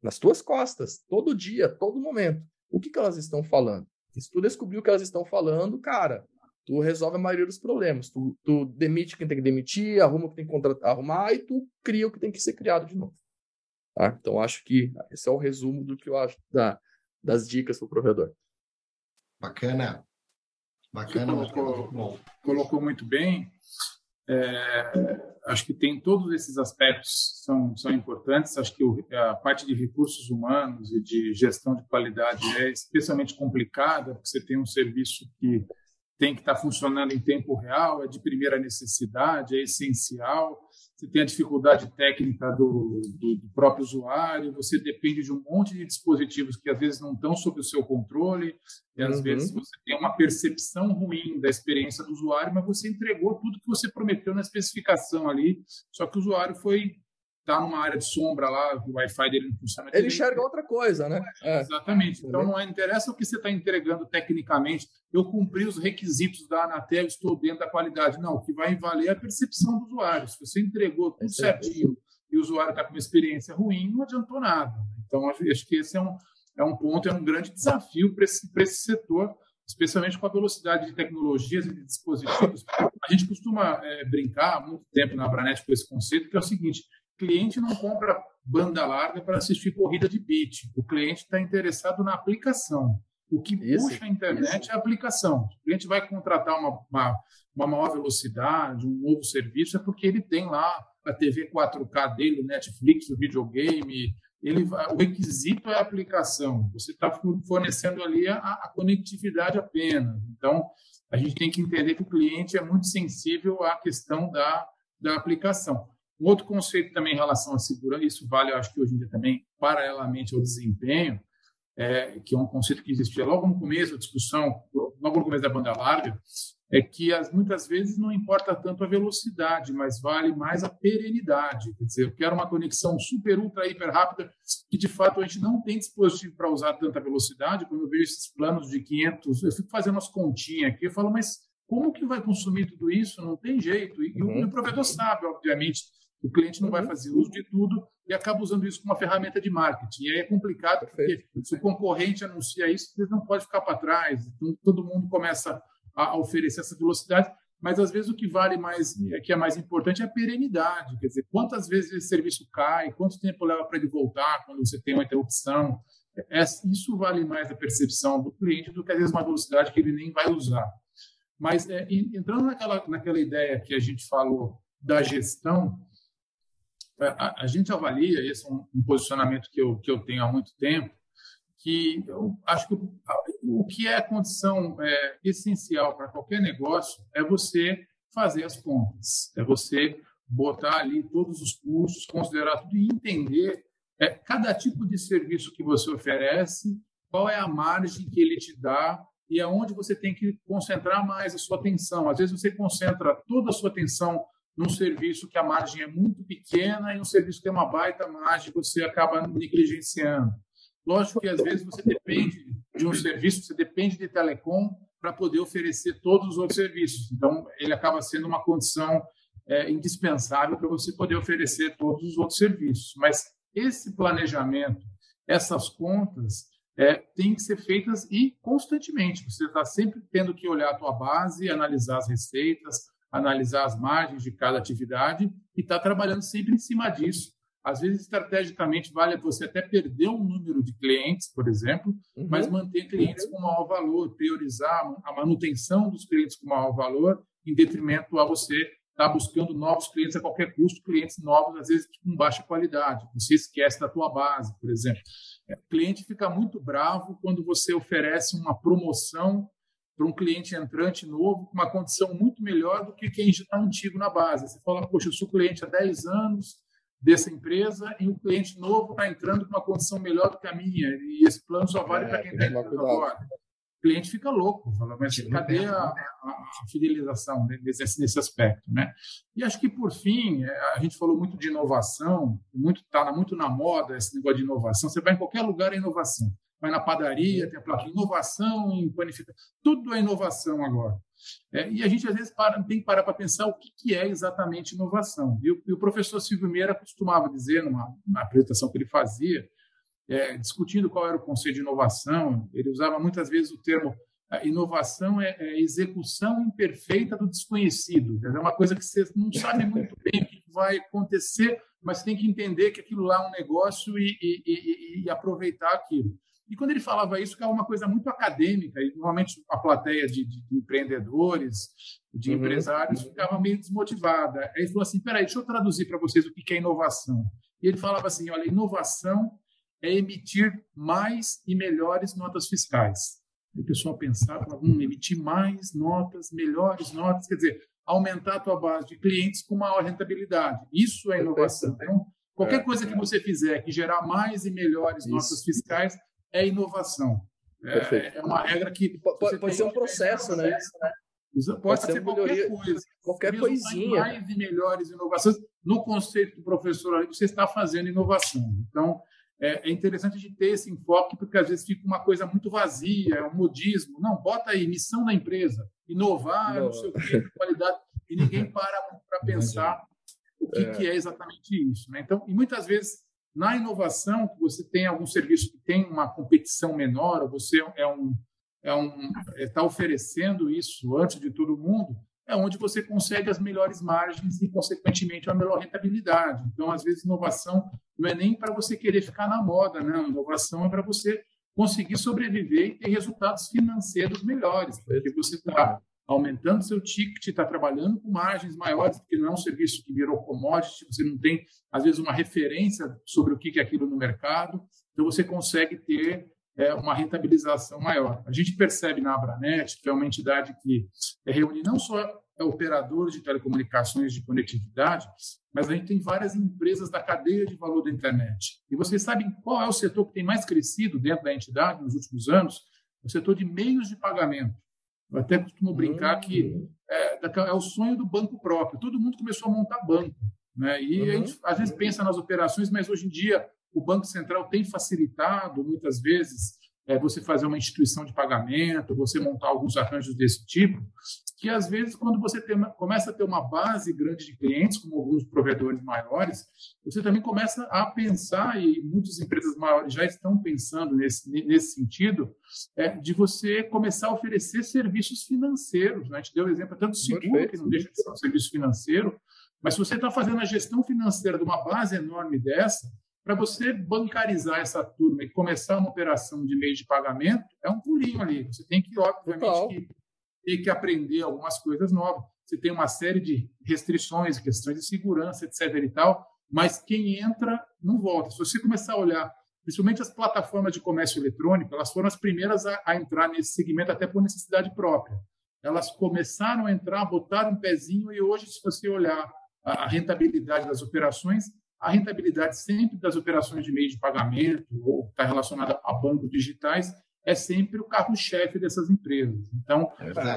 Nas tuas costas. Todo dia, todo momento. O que elas estão falando? Se tu descobrir o que elas estão falando, cara, tu resolve a maioria dos problemas. Tu demite quem tem que demitir, arruma o que tem que arrumar e tu cria o que tem que ser criado de novo. Tá? Então, acho que esse é o resumo do que eu acho das dicas para o provedor. Bacana. Bacana, colocou muito bem. Acho que tem todos esses aspectos são importantes. Acho que a parte de recursos humanos e de gestão de qualidade é especialmente complicada, porque você tem um serviço que tem que estar funcionando em tempo real, é de primeira necessidade, é essencial. Você tem a dificuldade técnica do próprio usuário, você depende de um monte de dispositivos que às vezes não estão sob o seu controle, e às vezes você tem uma percepção ruim da experiência do usuário, mas você entregou tudo que você prometeu na especificação ali, só que o usuário está numa área de sombra lá, o Wi-Fi dele não funciona direito. Ele enxerga outra coisa, né? Exatamente. Então, não interessa o que você está entregando tecnicamente. Eu cumpri os requisitos da Anatel, estou dentro da qualidade. Não, o que vai valer é a percepção do usuário. Se você entregou tudo certinho e o usuário está com uma experiência ruim, não adiantou nada. Então, acho que esse é um ponto, é um grande desafio para esse setor, especialmente com a velocidade de tecnologias e de dispositivos. A gente costuma brincar há muito tempo na Abranet com esse conceito, que é o seguinte: o cliente não compra banda larga para assistir corrida de beach. O cliente está interessado na aplicação. O que puxa a internet é a aplicação. O cliente vai contratar uma maior velocidade, um novo serviço, é porque ele tem lá a TV 4K dele, o Netflix, o videogame. O requisito é a aplicação. Você está fornecendo ali a conectividade apenas. Então, a gente tem que entender que o cliente é muito sensível à questão da aplicação. Um outro conceito também em relação à segurança, isso vale, eu acho que hoje em dia também, paralelamente ao desempenho, que é um conceito que existia logo no começo da discussão, logo no começo da banda larga, é que muitas vezes não importa tanto a velocidade, mas vale mais a perenidade. Quer dizer, eu quero uma conexão super, ultra, hiper rápida, que de fato a gente não tem dispositivo para usar tanta velocidade. Quando eu vejo esses planos de 500, eu fico fazendo as continhas aqui, eu falo, mas como que vai consumir tudo isso? Não tem jeito. E o provedor sabe, obviamente. O cliente não vai fazer uso de tudo e acaba usando isso como uma ferramenta de marketing. E aí é complicado, porque se o concorrente anuncia isso, você não pode ficar para trás. Então, todo mundo começa a oferecer essa velocidade, mas às vezes o que vale mais, que é mais importante, é a perenidade. Quer dizer, quantas vezes esse serviço cai, quanto tempo leva para ele voltar quando você tem uma interrupção. Isso vale mais a percepção do cliente do que às vezes uma velocidade que ele nem vai usar. Mas entrando naquela ideia que a gente falou da gestão, a gente avalia, esse é um posicionamento que eu tenho há muito tempo, que eu acho que o que é a condição essencial para qualquer negócio é você fazer as contas, é você botar ali todos os custos, considerar tudo e entender cada tipo de serviço que você oferece, qual é a margem que ele te dá e aonde você tem que concentrar mais a sua atenção. Às vezes você concentra toda a sua atenção num serviço que a margem é muito pequena e um serviço que tem uma baita margem, você acaba negligenciando. Lógico que, às vezes, você depende de um serviço, você depende de telecom para poder oferecer todos os outros serviços. Então, ele acaba sendo uma condição indispensável para você poder oferecer todos os outros serviços. Mas esse planejamento, essas contas, tem que ser feitas e constantemente. Você está sempre tendo que olhar a tua base, analisar as receitas, analisar as margens de cada atividade e estar trabalhando sempre em cima disso. Às vezes, estrategicamente, vale você até perder um número de clientes, por exemplo, mas manter clientes com maior valor, priorizar a manutenção dos clientes com maior valor, em detrimento a você estar buscando novos clientes a qualquer custo, clientes novos, às vezes, com baixa qualidade. Você esquece da tua base, por exemplo. O cliente fica muito bravo quando você oferece uma promoção para um cliente entrante novo com uma condição muito melhor do que quem já está antigo na base. Você fala, poxa, eu sou cliente há 10 anos dessa empresa e um cliente novo está entrando com uma condição melhor do que a minha e esse plano só vale para quem está entrando agora. O cliente fica louco, fala, mas cadê a fidelização nesse aspecto, né? E acho que, por fim, a gente falou muito de inovação, está muito na moda esse negócio de inovação. Você vai em qualquer lugar, é inovação. Vai na padaria, tem a placa inovação em panificação. Tudo é inovação agora. E a gente, às vezes, tem que parar para pensar o que é exatamente inovação. E o professor Silvio Meira costumava dizer, na apresentação que ele fazia, discutindo qual era o conceito de inovação, ele usava muitas vezes o termo inovação é execução imperfeita do desconhecido. É uma coisa que você não sabe muito bem o que vai acontecer, mas tem que entender que aquilo lá é um negócio e aproveitar aquilo. E quando ele falava isso, ficava uma coisa muito acadêmica, e normalmente a plateia de empreendedores, de empresários, ficava meio desmotivada. Aí ele falou assim, peraí, deixa eu traduzir para vocês o que é inovação. E ele falava assim, olha, inovação é emitir mais e melhores notas fiscais. E o pessoal pensava, emitir mais notas, melhores notas, quer dizer, aumentar a tua base de clientes com maior rentabilidade. Isso é inovação. Então, qualquer coisa que você fizer que gerar mais e melhores notas fiscais é inovação. É uma regra que... Pode ser um processo, né? Pode ser melhoria, qualquer coisa. Qualquer coisinha. Mais e melhores inovações. No conceito do professor ali, você está fazendo inovação. Então, é interessante de ter esse enfoque, porque às vezes fica uma coisa muito vazia, é um modismo. Não, bota aí, missão da empresa, inovar, não sei o quê, qualidade, e ninguém para pensar o que é exatamente isso, né? Então, e muitas vezes, na inovação, que você tem algum serviço que tem uma competição menor, ou você está oferecendo isso antes de todo mundo, é onde você consegue as melhores margens e, consequentemente, a melhor rentabilidade. Então, às vezes, inovação não é nem para você querer ficar na moda, não. Inovação é para você conseguir sobreviver e ter resultados financeiros melhores, porque você está aumentando seu ticket, está trabalhando com margens maiores, porque não é um serviço que virou commodity, você não tem, às vezes, uma referência sobre o que é aquilo no mercado, então você consegue ter uma rentabilização maior. A gente percebe na Abranet, que é uma entidade que reúne não só operadores de telecomunicações de conectividade, mas a gente tem várias empresas da cadeia de valor da internet. E vocês sabem qual é o setor que tem mais crescido dentro da entidade nos últimos anos? O setor de meios de pagamento. Eu até costumo brincar que é o sonho do banco próprio. Todo mundo começou a montar banco, né? E a gente, às vezes, pensa nas operações, mas hoje em dia o Banco Central tem facilitado, muitas vezes, você fazer uma instituição de pagamento, você montar alguns arranjos desse tipo, que, às vezes, quando você começa a ter uma base grande de clientes, como alguns provedores maiores, você também começa a pensar, e muitas empresas maiores já estão pensando nesse sentido, de você começar a oferecer serviços financeiros, né? A gente deu o exemplo até do seguro, que não deixa de ser um serviço financeiro, mas se você está fazendo a gestão financeira de uma base enorme dessa, para você bancarizar essa turma e começar uma operação de meio de pagamento, é um pulinho ali. Você tem que, obviamente, ter que aprender algumas coisas novas. Você tem uma série de restrições, questões de segurança, etc. e tal, mas quem entra não volta. Se você começar a olhar, principalmente as plataformas de comércio eletrônico, elas foram as primeiras a entrar nesse segmento, até por necessidade própria. Elas começaram a entrar, botaram um pezinho, e hoje, se você olhar a rentabilidade das operações, a rentabilidade sempre das operações de meio de pagamento ou está relacionada a bancos digitais é sempre o carro-chefe dessas empresas. Então,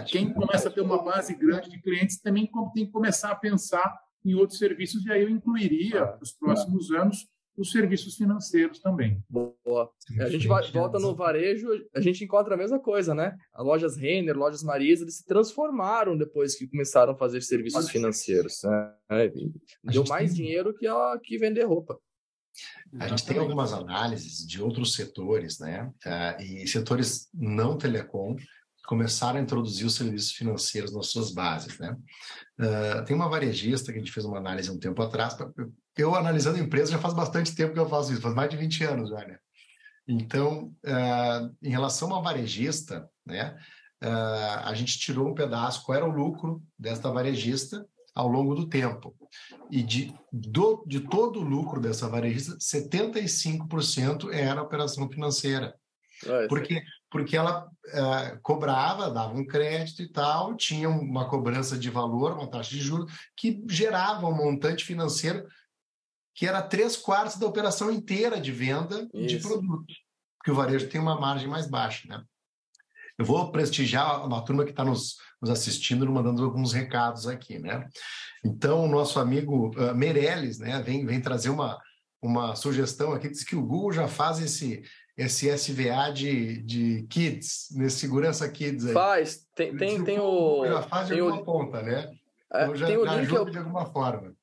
quem começa a ter uma base grande de clientes também tem que começar a pensar em outros serviços, e aí eu incluiria, nos próximos anos, os serviços financeiros também. Boa. A gente volta no varejo, a gente encontra a mesma coisa, né? As lojas Renner, lojas Marisa, eles se transformaram depois que começaram a fazer serviços financeiros, né? Deu mais dinheiro que vender roupa. A gente tem algumas análises de outros setores, né? E setores não telecom começaram a introduzir os serviços financeiros nas suas bases, né? Tem uma varejista que a gente fez uma análise um tempo atrás. Eu analisando a empresa já faz bastante tempo que eu faço isso, faz mais de 20 anos já, né? Então, em relação a uma varejista, né? A gente tirou um pedaço, qual era o lucro desta varejista ao longo do tempo. E de todo o lucro dessa varejista, 75% era a operação financeira. Porque porque ela cobrava, dava um crédito e tal, tinha uma cobrança de valor, uma taxa de juros, que gerava um montante financeiro que era 3/4 da operação inteira de venda de produto, porque o varejo tem uma margem mais baixa, né? Eu vou prestigiar uma turma que está nos assistindo, mandando alguns recados aqui, né? Então, o nosso amigo Meirelles, né, vem trazer uma sugestão aqui, diz que o Google já faz esse SVA de Kids, nesse Segurança Kids aí. Faz, tem o... Já faz de alguma ponta, né? Então, já ajuda de alguma forma.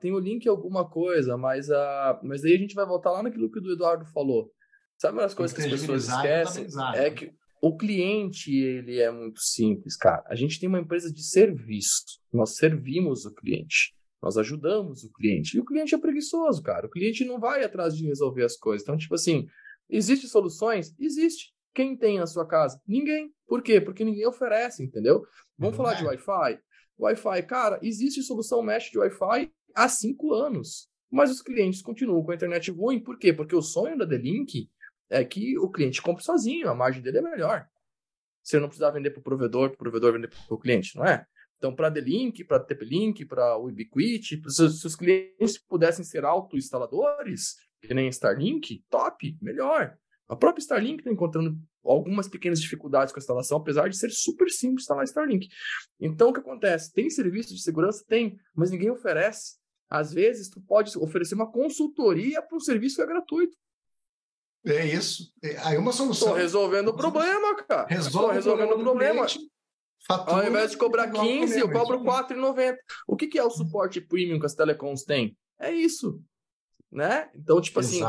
Tem o link em alguma coisa, mas daí a gente vai voltar lá naquilo que o Eduardo falou. Sabe as coisas que as pessoas esquecem? É que o cliente, ele é muito simples, cara. A gente tem uma empresa de serviço. Nós servimos o cliente. Nós ajudamos o cliente. E o cliente é preguiçoso, cara. O cliente não vai atrás de resolver as coisas. Então, tipo assim, existem soluções? Existe. Quem tem na sua casa? Ninguém. Por quê? Porque ninguém oferece, entendeu? Vamos falar de Wi-Fi? Wi-Fi, cara, existe solução mesh de Wi-Fi há 5 anos. Mas os clientes continuam com a internet ruim. Por quê? Porque o sonho da D-Link é que o cliente compre sozinho, a margem dele é melhor. Você não precisa vender para o provedor vender para o cliente, não é? Então, para a D-Link, para a TP-Link, para o Ubiquiti, se os clientes pudessem ser autoinstaladores, que nem Starlink, top, melhor. A própria Starlink está encontrando algumas pequenas dificuldades com a instalação, apesar de ser super simples instalar Starlink. Então, o que acontece? Tem serviço de segurança? Tem, mas ninguém oferece. Às vezes, tu pode oferecer uma consultoria para um serviço que é gratuito. É isso. Aí uma solução. Estou resolvendo o problema, cara. Estou resolvendo o problema. Fatura, ao invés de cobrar 15, eu cobro R$4,90. O que é o suporte premium que as telecoms têm? É isso. Né? Então, tipo assim,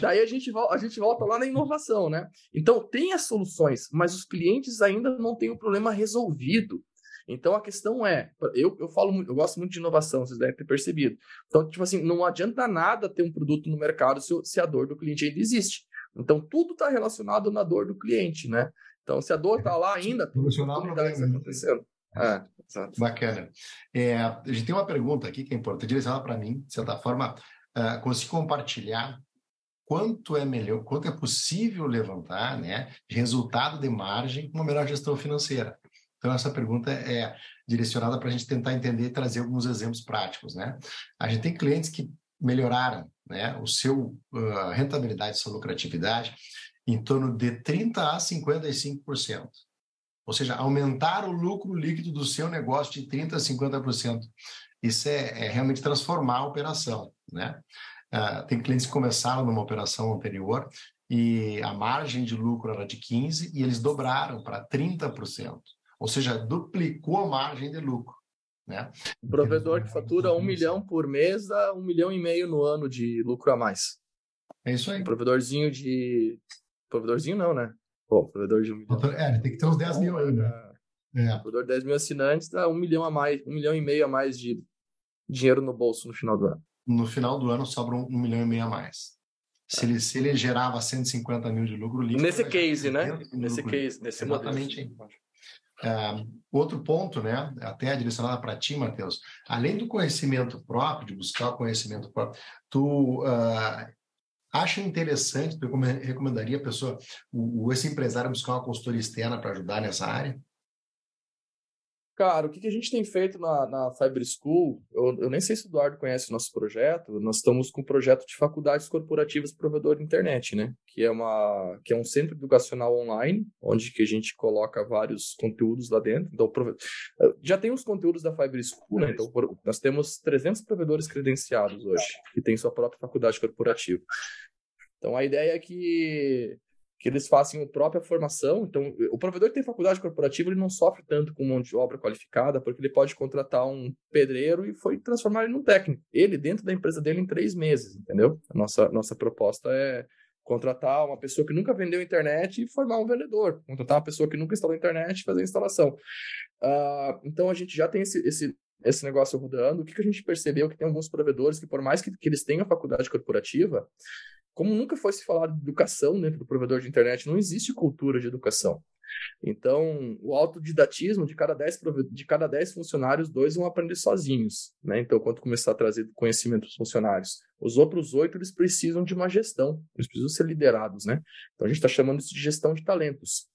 daí a gente volta lá na inovação, né? Então, tem as soluções, mas os clientes ainda não têm o problema resolvido. Então, a questão é, eu gosto muito de inovação, vocês devem ter percebido. Então, tipo assim, não adianta nada ter um produto no mercado se a dor do cliente ainda existe. Então, tudo está relacionado na dor do cliente, né? Então, se a dor está lá ainda, tem oportunidades acontecendo. Ah, bacana. A gente tem uma pergunta aqui que é importante, direcionar para mim, de certa forma, conseguir compartilhar quanto é melhor, quanto é possível levantar, né, de resultado de margem com uma melhor gestão financeira. Então, essa pergunta é direcionada para a gente tentar entender e trazer alguns exemplos práticos, né? A gente tem clientes que melhoraram, né, o seu rentabilidade, sua lucratividade, em torno de 30% a 55%. Ou seja, aumentar o lucro líquido do seu negócio de 30% a 50%. Isso é realmente transformar a operação, né? Tem clientes que começaram numa operação anterior e a margem de lucro era de 15% e eles dobraram para 30%. Ou seja, duplicou a margem de lucro, né? O provedor que fatura 1 milhão por mês dá 1 milhão e meio no ano de lucro a mais. É isso aí. Provedorzinho não, né? Pô, provedor de 1 milhão. Tem que ter uns 10 mil aí, né? Provedor de 10 mil assinantes dá 1 milhão a mais, 1 milhão e meio a mais de dinheiro no bolso no final do ano. No final do ano sobra 1 milhão e meio a mais. Se ele gerava 150 mil de lucro líquido... Nesse case, né? Nesse exatamente modelo. Exatamente. Outro ponto, né, até direcionado para ti, Matheus, além do conhecimento próprio, de buscar o conhecimento próprio, tu acha interessante, tu recomendaria a pessoa, esse empresário buscar uma consultoria externa para ajudar nessa área? Cara, o que a gente tem feito na Fiber School, eu nem sei se o Eduardo conhece o nosso projeto, nós estamos com um projeto de faculdades corporativas provedor de internet, né? Que é um centro educacional online, onde que a gente coloca vários conteúdos lá dentro. Então, já tem os conteúdos da Fiber School, né? Então, nós temos 300 provedores credenciados hoje, que tem sua própria faculdade corporativa. Então, a ideia é que eles façam a própria formação. Então, o provedor que tem faculdade corporativa, ele não sofre tanto com mão de obra qualificada, porque ele pode contratar um pedreiro e transformar ele num técnico. Ele, dentro da empresa dele, em 3 meses, entendeu? A nossa proposta é contratar uma pessoa que nunca vendeu internet e formar um vendedor. Contratar uma pessoa que nunca instalou internet e fazer a instalação. Então, a gente já tem esse negócio rodando. O que a gente percebeu é que tem alguns provedores que, por mais que eles tenham faculdade corporativa, como nunca foi se falar de educação dentro do provedor de internet, não existe cultura de educação. Então, o autodidatismo, de cada 10 funcionários, 2 vão aprender sozinhos, né? Então, quando começar a trazer conhecimento para os funcionários, os outros 8, eles precisam de uma gestão, eles precisam ser liderados, né? Então, a gente está chamando isso de gestão de talentos.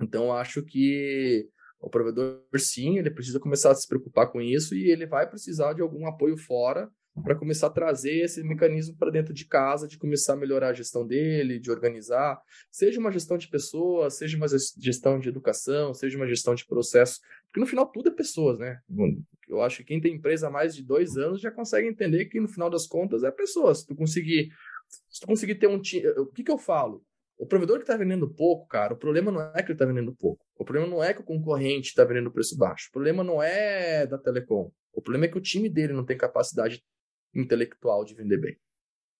Então, acho que o provedor, sim, ele precisa começar a se preocupar com isso e ele vai precisar de algum apoio fora para começar a trazer esse mecanismo para dentro de casa, de começar a melhorar a gestão dele, de organizar, seja uma gestão de pessoas, seja uma gestão de educação, seja uma gestão de processo, porque no final tudo é pessoas, né? Eu acho que quem tem empresa há mais de 2 anos já consegue entender que no final das contas é pessoas. Se tu conseguir ter um time... O que eu falo? O provedor que está vendendo pouco, cara, o problema não é que ele está vendendo pouco. O problema não é que o concorrente está vendendo preço baixo. O problema não é da telecom. O problema é que o time dele não tem capacidade intelectual de vender bem.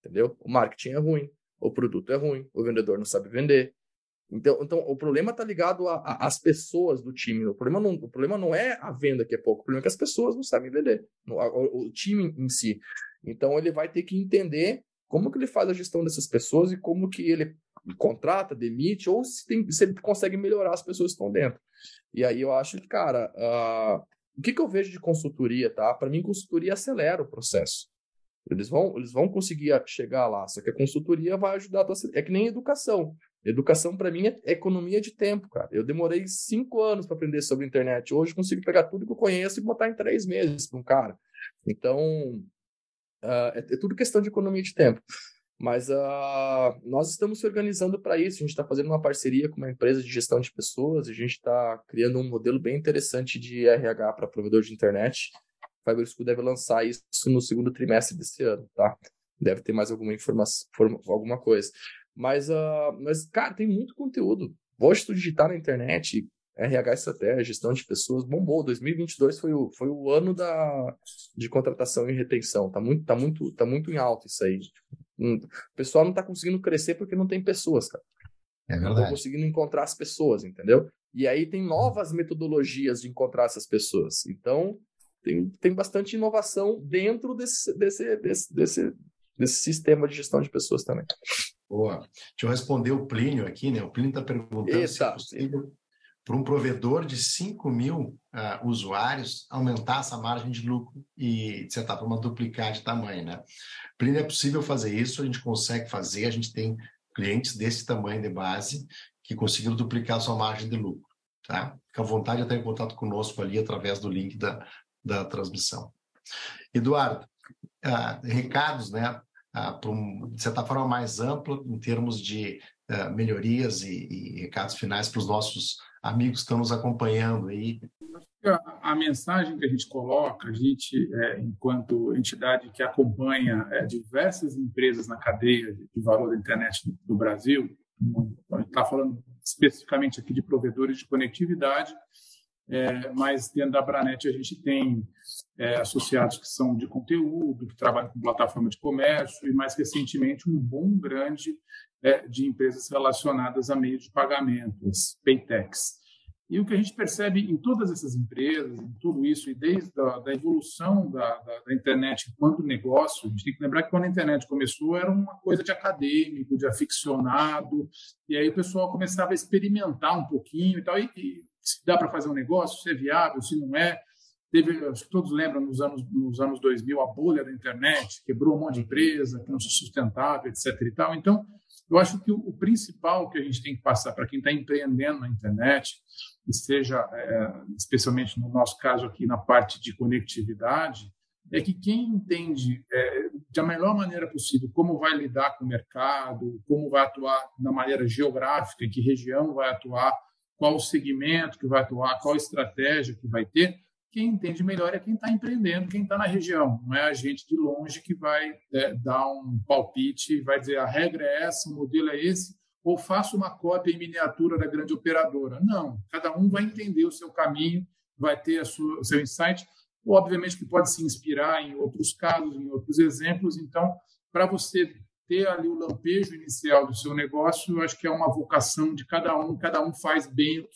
Entendeu? O marketing é ruim. O produto é ruim. O vendedor não sabe vender. Então o problema está ligado às pessoas do time. O problema não é a venda que é pouco. O problema é que as pessoas não sabem vender. O time em si. Então, ele vai ter que entender como que ele faz a gestão dessas pessoas e como que ele... contrata, demite, ou se ele consegue melhorar as pessoas que estão dentro. E aí eu acho que, cara, o que eu vejo de consultoria, tá? Para mim, consultoria acelera o processo. Eles vão conseguir chegar lá, só que a consultoria vai ajudar. É que nem educação. Educação, para mim, é economia de tempo, cara. Eu demorei 5 anos para aprender sobre a internet. Hoje, eu consigo pegar tudo que eu conheço e botar em 3 meses para um cara. Então, é tudo questão de economia de tempo. Mas nós estamos se organizando para isso. A gente está fazendo uma parceria com uma empresa de gestão de pessoas. A gente está criando um modelo bem interessante de RH para provedor de internet. A Fiber School deve lançar isso no 2º trimestre desse ano, tá? Deve ter mais alguma informação, alguma coisa. Mas, cara, tem muito conteúdo. Hoje, tu digitar na internet, RH estratégia, gestão de pessoas, bombou. 2022 foi o ano de contratação e retenção. Tá muito em alta isso aí. O pessoal não está conseguindo crescer porque não tem pessoas, cara. É verdade. Não estão conseguindo encontrar as pessoas, entendeu? E aí tem novas metodologias de encontrar essas pessoas. Então, tem bastante inovação dentro desse sistema de gestão de pessoas também. Boa. Deixa eu responder o Plínio aqui, né? O Plínio está perguntando se é possível para um provedor de 5 mil usuários aumentar essa margem de lucro e, de certa forma, duplicar de tamanho, né? Plínio, é possível fazer isso, a gente consegue fazer, a gente tem clientes desse tamanho de base que conseguiram duplicar a sua margem de lucro, tá? Fica à vontade de estar em contato conosco ali através do link da transmissão. Eduardo, recados, né? Para de certa forma, mais ampla em termos de melhorias e recados finais para os nossos amigos que estão nos acompanhando aí. A mensagem que a gente coloca, a gente, enquanto entidade que acompanha diversas empresas na cadeia de valor da internet do Brasil, a gente está falando especificamente aqui de provedores de conectividade, mas dentro da Abranet a gente tem associados que são de conteúdo, que trabalham com plataforma de comércio e, mais recentemente, um boom grande de empresas relacionadas a meio de pagamentos, paytechs. E o que a gente percebe em todas essas empresas, em tudo isso, e desde a evolução da internet enquanto negócio, a gente tem que lembrar que quando a internet começou era uma coisa de acadêmico, de aficionado, e aí o pessoal começava a experimentar um pouquinho e tal, e se dá para fazer um negócio, se é viável, se não é. Teve, acho que todos lembram, nos anos 2000, a bolha da internet, quebrou um monte de empresa, que não se sustentava, etc. e tal. Então, eu acho que o principal que a gente tem que passar para quem está empreendendo na internet, e seja, especialmente no nosso caso aqui, na parte de conectividade, é que quem entende da melhor maneira possível como vai lidar com o mercado, como vai atuar na maneira geográfica, em que região vai atuar, qual o segmento que vai atuar, qual estratégia que vai ter, quem entende melhor é quem está empreendendo, quem está na região. Não é a gente de longe que vai dar um palpite, vai dizer a regra é essa, o modelo é esse, ou faça uma cópia em miniatura da grande operadora. Não, cada um vai entender o seu caminho, vai ter o seu insight. Obviamente que pode se inspirar em outros casos, em outros exemplos. Então, para você ter ali o lampejo inicial do seu negócio, eu acho que é uma vocação de cada um faz bem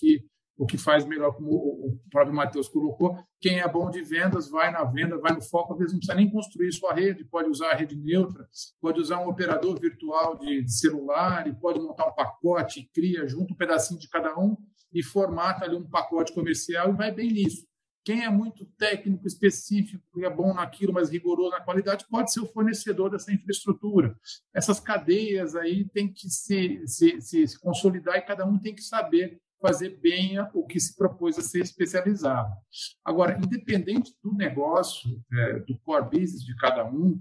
o que faz melhor, como o próprio Matheus colocou. Quem é bom de vendas, vai na venda, vai no foco, às vezes não precisa nem construir sua rede, pode usar a rede neutra, pode usar um operador virtual de celular, e pode montar um pacote, cria junto um pedacinho de cada um e formata ali um pacote comercial e vai bem nisso. Quem é muito técnico, específico, é bom naquilo, mas rigoroso na qualidade, pode ser o fornecedor dessa infraestrutura. Essas cadeias aí têm que se consolidar e cada um tem que saber fazer bem o que se propôs a ser especializado. Agora, independente do negócio, do core business de cada um,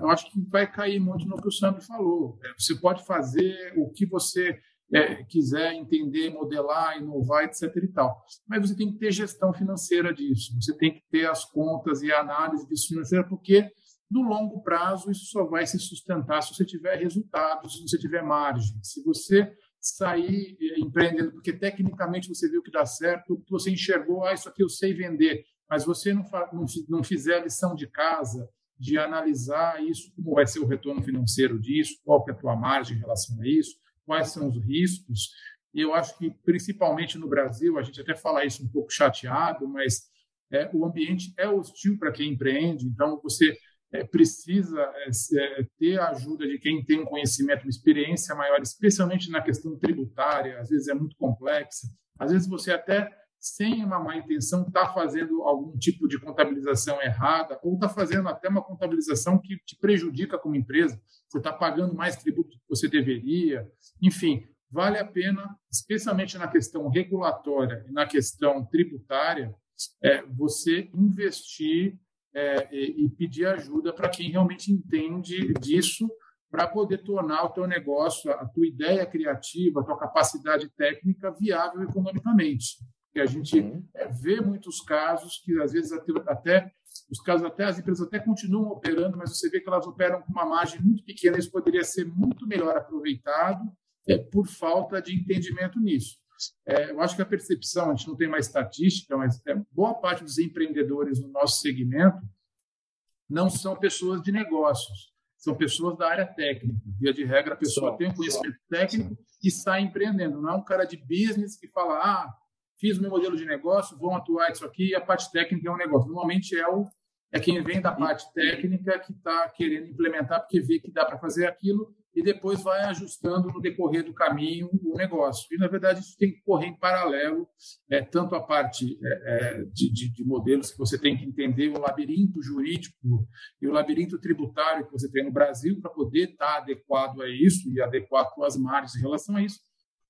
eu acho que vai cair muito no que o Sandro falou. Você pode fazer o que você... quiser entender, modelar, inovar, etc. e tal. Mas você tem que ter gestão financeira disso, você tem que ter as contas e a análise disso financeira, porque no longo prazo isso só vai se sustentar se você tiver resultados, se você tiver margem. Se você sair empreendendo, porque tecnicamente você viu que dá certo, você enxergou, isso aqui eu sei vender, mas você não fizer a lição de casa, de analisar isso, como vai ser o retorno financeiro disso, qual que é a tua margem em relação a isso, quais são os riscos. E eu acho que, principalmente no Brasil, a gente até fala isso um pouco chateado, mas o ambiente é hostil para quem empreende, então você precisa ter a ajuda de quem tem um conhecimento, uma experiência maior, especialmente na questão tributária, às vezes é muito complexa, às vezes você até, sem uma má intenção, está fazendo algum tipo de contabilização errada ou está fazendo até uma contabilização que te prejudica como empresa. Você está pagando mais tributo do que você deveria. Enfim, vale a pena, especialmente na questão regulatória e na questão tributária, você investir e pedir ajuda para quem realmente entende disso, para poder tornar o teu negócio, a tua ideia criativa, a tua capacidade técnica viável economicamente. Que a gente vê muitos casos que, às vezes, as empresas até continuam operando, mas você vê que elas operam com uma margem muito pequena. Isso poderia ser muito melhor aproveitado por falta de entendimento nisso. Eu acho que a percepção, a gente não tem mais estatística, mas boa parte dos empreendedores no nosso segmento não são pessoas de negócios, são pessoas da área técnica. Via de regra, a pessoa tem um conhecimento técnico e sai empreendendo. Não é um cara de business que fala... fiz o meu modelo de negócio, vou atuar isso aqui, e a parte técnica é um negócio. Normalmente é quem vem da parte técnica que está querendo implementar, porque vê que dá para fazer aquilo e depois vai ajustando no decorrer do caminho o negócio. E, na verdade, isso tem que correr em paralelo, tanto a parte de modelos que você tem que entender, o labirinto jurídico e o labirinto tributário que você tem no Brasil para poder estar adequado a isso e adequar suas margens em relação a isso.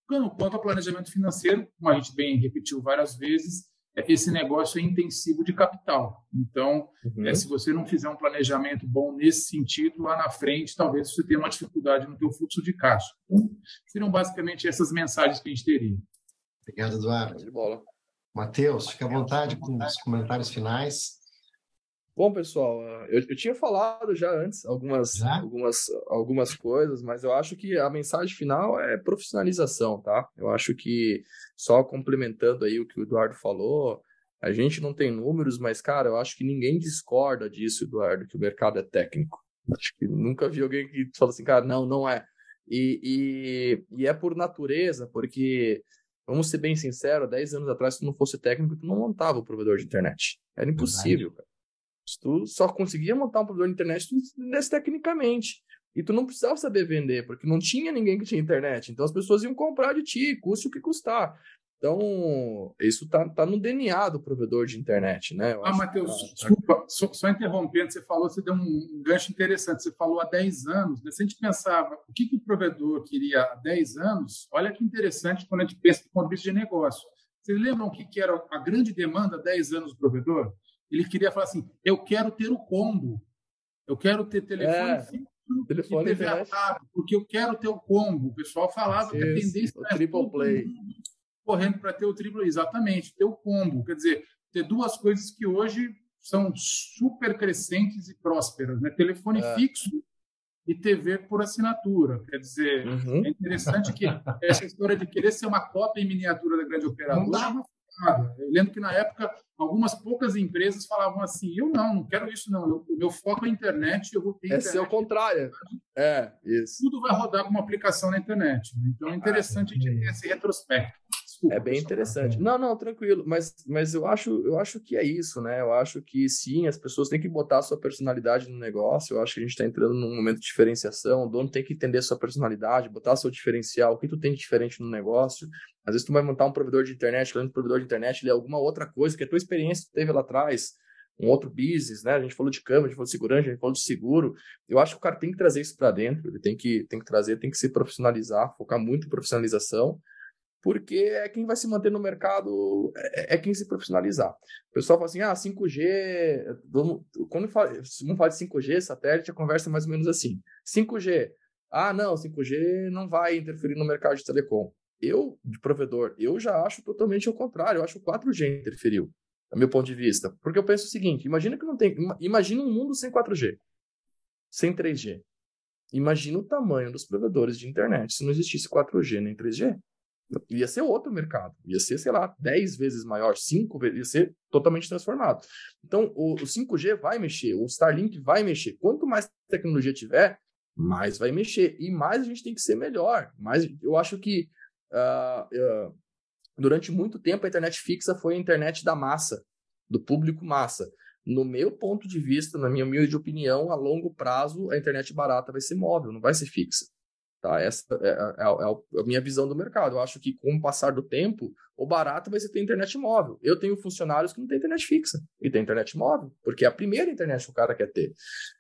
Quanto ao planejamento financeiro, como a gente bem repetiu várias vezes, esse negócio é intensivo de capital. Então, se você não fizer um planejamento bom nesse sentido, lá na frente, talvez você tenha uma dificuldade no teu fluxo de caixa. Então, serão basicamente essas mensagens que a gente teria. Obrigado, Eduardo. De bola. Matheus, fica à vontade com os comentários finais. Bom, pessoal, eu tinha falado já antes algumas coisas, mas eu acho que a mensagem final é profissionalização, tá? Eu acho que, só complementando aí o que o Eduardo falou, a gente não tem números, mas, cara, eu acho que ninguém discorda disso, Eduardo, que o mercado é técnico. Acho que nunca vi alguém que fala assim, cara, não é. E é por natureza, porque... Vamos ser bem sinceros, 10 anos atrás, se tu não fosse técnico, tu não montava o provedor de internet. Era impossível, cara. Se tu só conseguia montar um provedor de internet se tu entendesse tecnicamente. E tu não precisava saber vender, porque não tinha ninguém que tinha internet. Então as pessoas iam comprar de ti, custe o que custar. Então, isso está no DNA do provedor de internet, né? Matheus, desculpa, só interrompendo, você deu um gancho interessante. Você falou há 10 anos, né? Se a gente pensava o que o provedor queria há 10 anos, olha que interessante quando a gente pensa do ponto de vista de negócio. Vocês lembram o que era a grande demanda há 10 anos do provedor? Ele queria falar assim, eu quero ter o combo, eu quero ter telefone e TV a cabo, porque eu quero ter o combo. O pessoal falava que a tendência era triple play, correndo para ter o triple, exatamente, ter o combo. Quer dizer, ter duas coisas que hoje são super crescentes e prósperas, né? Telefone fixo e TV por assinatura. Quer dizer, é interessante que essa história de querer ser uma cópia em miniatura da grande operadora... Eu lembro que, na época, algumas poucas empresas falavam assim, eu não quero isso, não. O meu foco é a internet, eu vou ter internet. Ser o contrário. Isso. Tudo vai rodar com uma aplicação na internet. Né? Então, é interessante a gente ter esse retrospecto. Desculpa, é bem interessante. Não, tranquilo. Mas eu acho que é isso, né? Eu acho que sim, as pessoas têm que botar a sua personalidade no negócio. Eu acho que a gente está entrando num momento de diferenciação. O dono tem que entender a sua personalidade, botar seu diferencial, o que tu tem de diferente no negócio. Às vezes tu vai montar um provedor de internet, que é um provedor de internet, ele é alguma outra coisa que a tua experiência teve lá atrás, um outro business, né? A gente falou de câmera, a gente falou de segurança, a gente falou de seguro. Eu acho que o cara tem que trazer isso para dentro, ele tem que trazer, tem que se profissionalizar, focar muito em profissionalização, porque é quem vai se manter no mercado, é quem se profissionalizar. O pessoal fala assim, 5G... Quando fala de 5G, satélite, a conversa é mais ou menos assim. 5G. 5G não vai interferir no mercado de telecom. Eu, de provedor, eu já acho totalmente ao contrário. Eu acho que o 4G interferiu, do meu ponto de vista. Porque eu penso o seguinte, imagina um mundo sem 4G, sem 3G. Imagina o tamanho dos provedores de internet se não existisse 4G nem 3G. Ia ser outro mercado, ia ser, 10 vezes maior, 5 vezes, ia ser totalmente transformado. Então, o 5G vai mexer, o Starlink vai mexer. Quanto mais tecnologia tiver, mais vai mexer. E mais a gente tem que ser melhor. Mas eu acho que durante muito tempo a internet fixa foi a internet da massa, do público massa. No meu ponto de vista, na minha humilde opinião, a longo prazo, a internet barata vai ser móvel, não vai ser fixa. Tá, essa é a minha visão do mercado. Eu acho que com o passar do tempo, o barato vai ser ter internet móvel. Eu tenho funcionários que não têm internet fixa e tem internet móvel, porque é a primeira internet que o cara quer ter.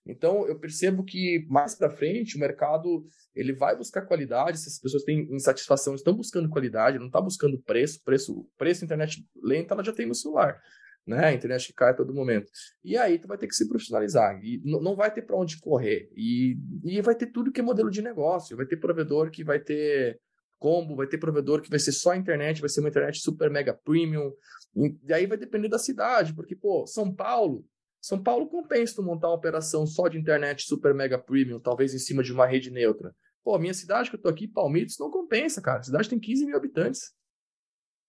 Então, eu percebo que mais para frente o mercado ele vai buscar qualidade. Se as pessoas têm insatisfação, estão buscando qualidade, não está buscando preço. Internet lenta ela já tem no celular. Né? A internet que cai a todo momento. E aí tu vai ter que se profissionalizar. E não vai ter para onde correr. E vai ter tudo que é modelo de negócio. Vai ter provedor que vai ter combo, vai ter provedor que vai ser só internet, vai ser uma internet super mega premium. E aí vai depender da cidade. Porque, São Paulo compensa tu montar uma operação só de internet super mega premium, talvez em cima de uma rede neutra. Minha cidade que eu tô aqui, Palmitos, não compensa, cara. A cidade tem 15 mil habitantes.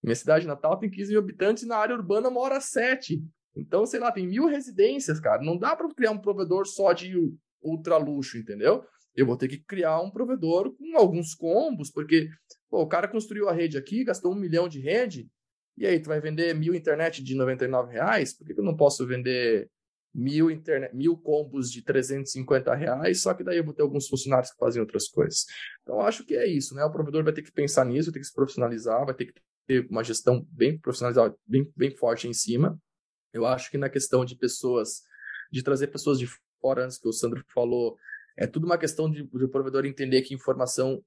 Minha cidade natal tem 15 mil habitantes e na área urbana mora 7. Então, tem 1.000 residências, cara. Não dá para criar um provedor só de ultra luxo, entendeu? Eu vou ter que criar um provedor com alguns combos, porque o cara construiu a rede aqui, gastou R$1 milhão de rede, e aí tu vai vender 1.000 internet de R$99? Por que eu não posso vender 1.000 combos de R$350, só que daí eu vou ter alguns funcionários que fazem outras coisas. Então, acho que é isso, né? O provedor vai ter que pensar nisso, vai ter que se profissionalizar, vai ter que ter uma gestão bem profissionalizada, bem forte em cima. Eu acho que na questão de pessoas, de trazer pessoas de fora, antes que o Sandro falou, é tudo uma questão de o provedor entender que informação,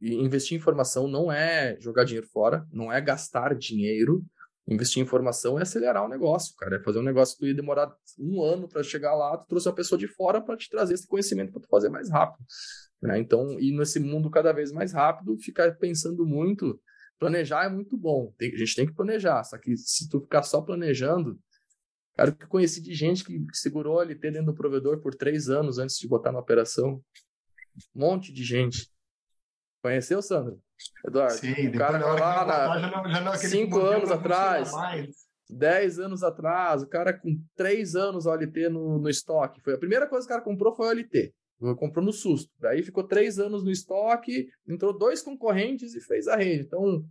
investir em informação não é jogar dinheiro fora, não é gastar dinheiro. Investir em informação é acelerar o negócio, cara. É fazer um negócio que tu ia demorar 1 ano para chegar lá, tu trouxe uma pessoa de fora para te trazer esse conhecimento para tu fazer mais rápido. Né? Então, e nesse mundo cada vez mais rápido, ficar pensando muito. Planejar é muito bom, a gente tem que planejar, só que se tu ficar só planejando, cara, eu conheci de gente que segurou LT dentro do provedor por 3 anos antes de botar na operação, um monte de gente. Conheceu, Sandro? Eduardo? Sim, o cara lá 5 anos atrás, 10 anos atrás, o cara com 3 anos OLT no estoque, foi a primeira coisa que o cara comprou foi OLT. Comprou no susto, daí ficou 3 anos no estoque, entrou 2 concorrentes e fez a rede. Então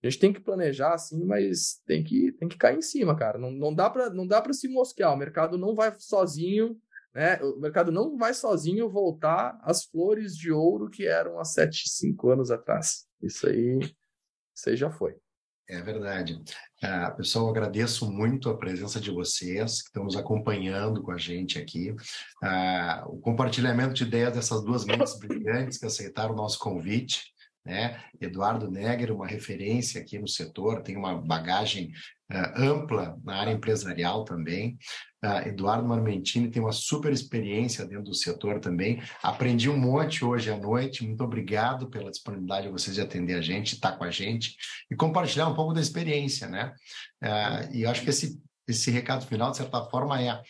a gente tem que planejar assim, mas tem que cair em cima, cara. Não dá para se mosquear, o mercado não vai sozinho, né? O mercado não vai sozinho voltar às flores de ouro que eram há 5 anos atrás. Isso aí já foi. É verdade. Pessoal, eu agradeço muito a presença de vocês que estão nos acompanhando com a gente aqui. O compartilhamento de ideias dessas 2 mentes brilhantes que aceitaram o nosso convite, né? Eduardo Neger, uma referência aqui no setor, tem uma bagagem ampla na área empresarial também. Eduardo Marmentini tem uma super experiência dentro do setor também. Aprendi um monte hoje à noite. Muito obrigado pela disponibilidade de vocês de atender a gente, estar com a gente e compartilhar um pouco da experiência, né? E eu acho que esse recado final, de certa forma, é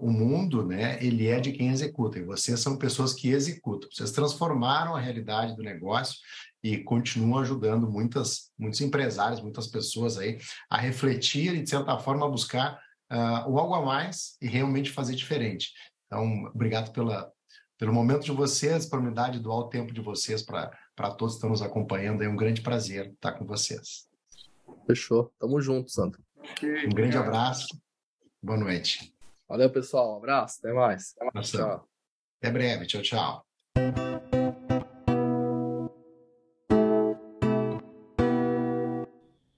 o mundo, né? Ele é de quem executa e vocês são pessoas que executam. Vocês transformaram a realidade do negócio e continuam ajudando muitos empresários, muitas pessoas aí a refletir e, de certa forma, buscar o algo a mais e realmente fazer diferente. Então, obrigado pelo momento de vocês, disponibilidade do alto tempo de vocês para para todos que estão nos acompanhando. É um grande prazer estar com vocês. Fechou. Tamo junto, Sandro. Okay, um grande abraço. Boa noite. Valeu, pessoal. Um abraço. Até mais. Até mais. Tchau. Até breve. Tchau, tchau.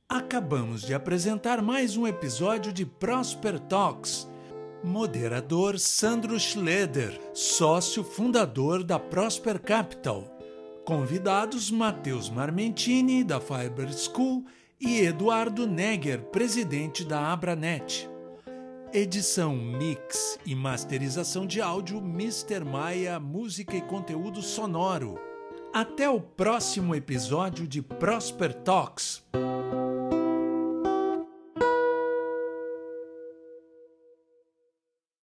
Acabamos de apresentar mais um episódio de Prosper Talks. Moderador Sandro Schleder, sócio fundador da Prosper Capital. Convidados Matheus Marmentini, da Fiber School, e Eduardo Neger, presidente da Abranet. Edição, mix e masterização de áudio Mr. Maia, música e conteúdo sonoro. Até o próximo episódio de Prosper Talks.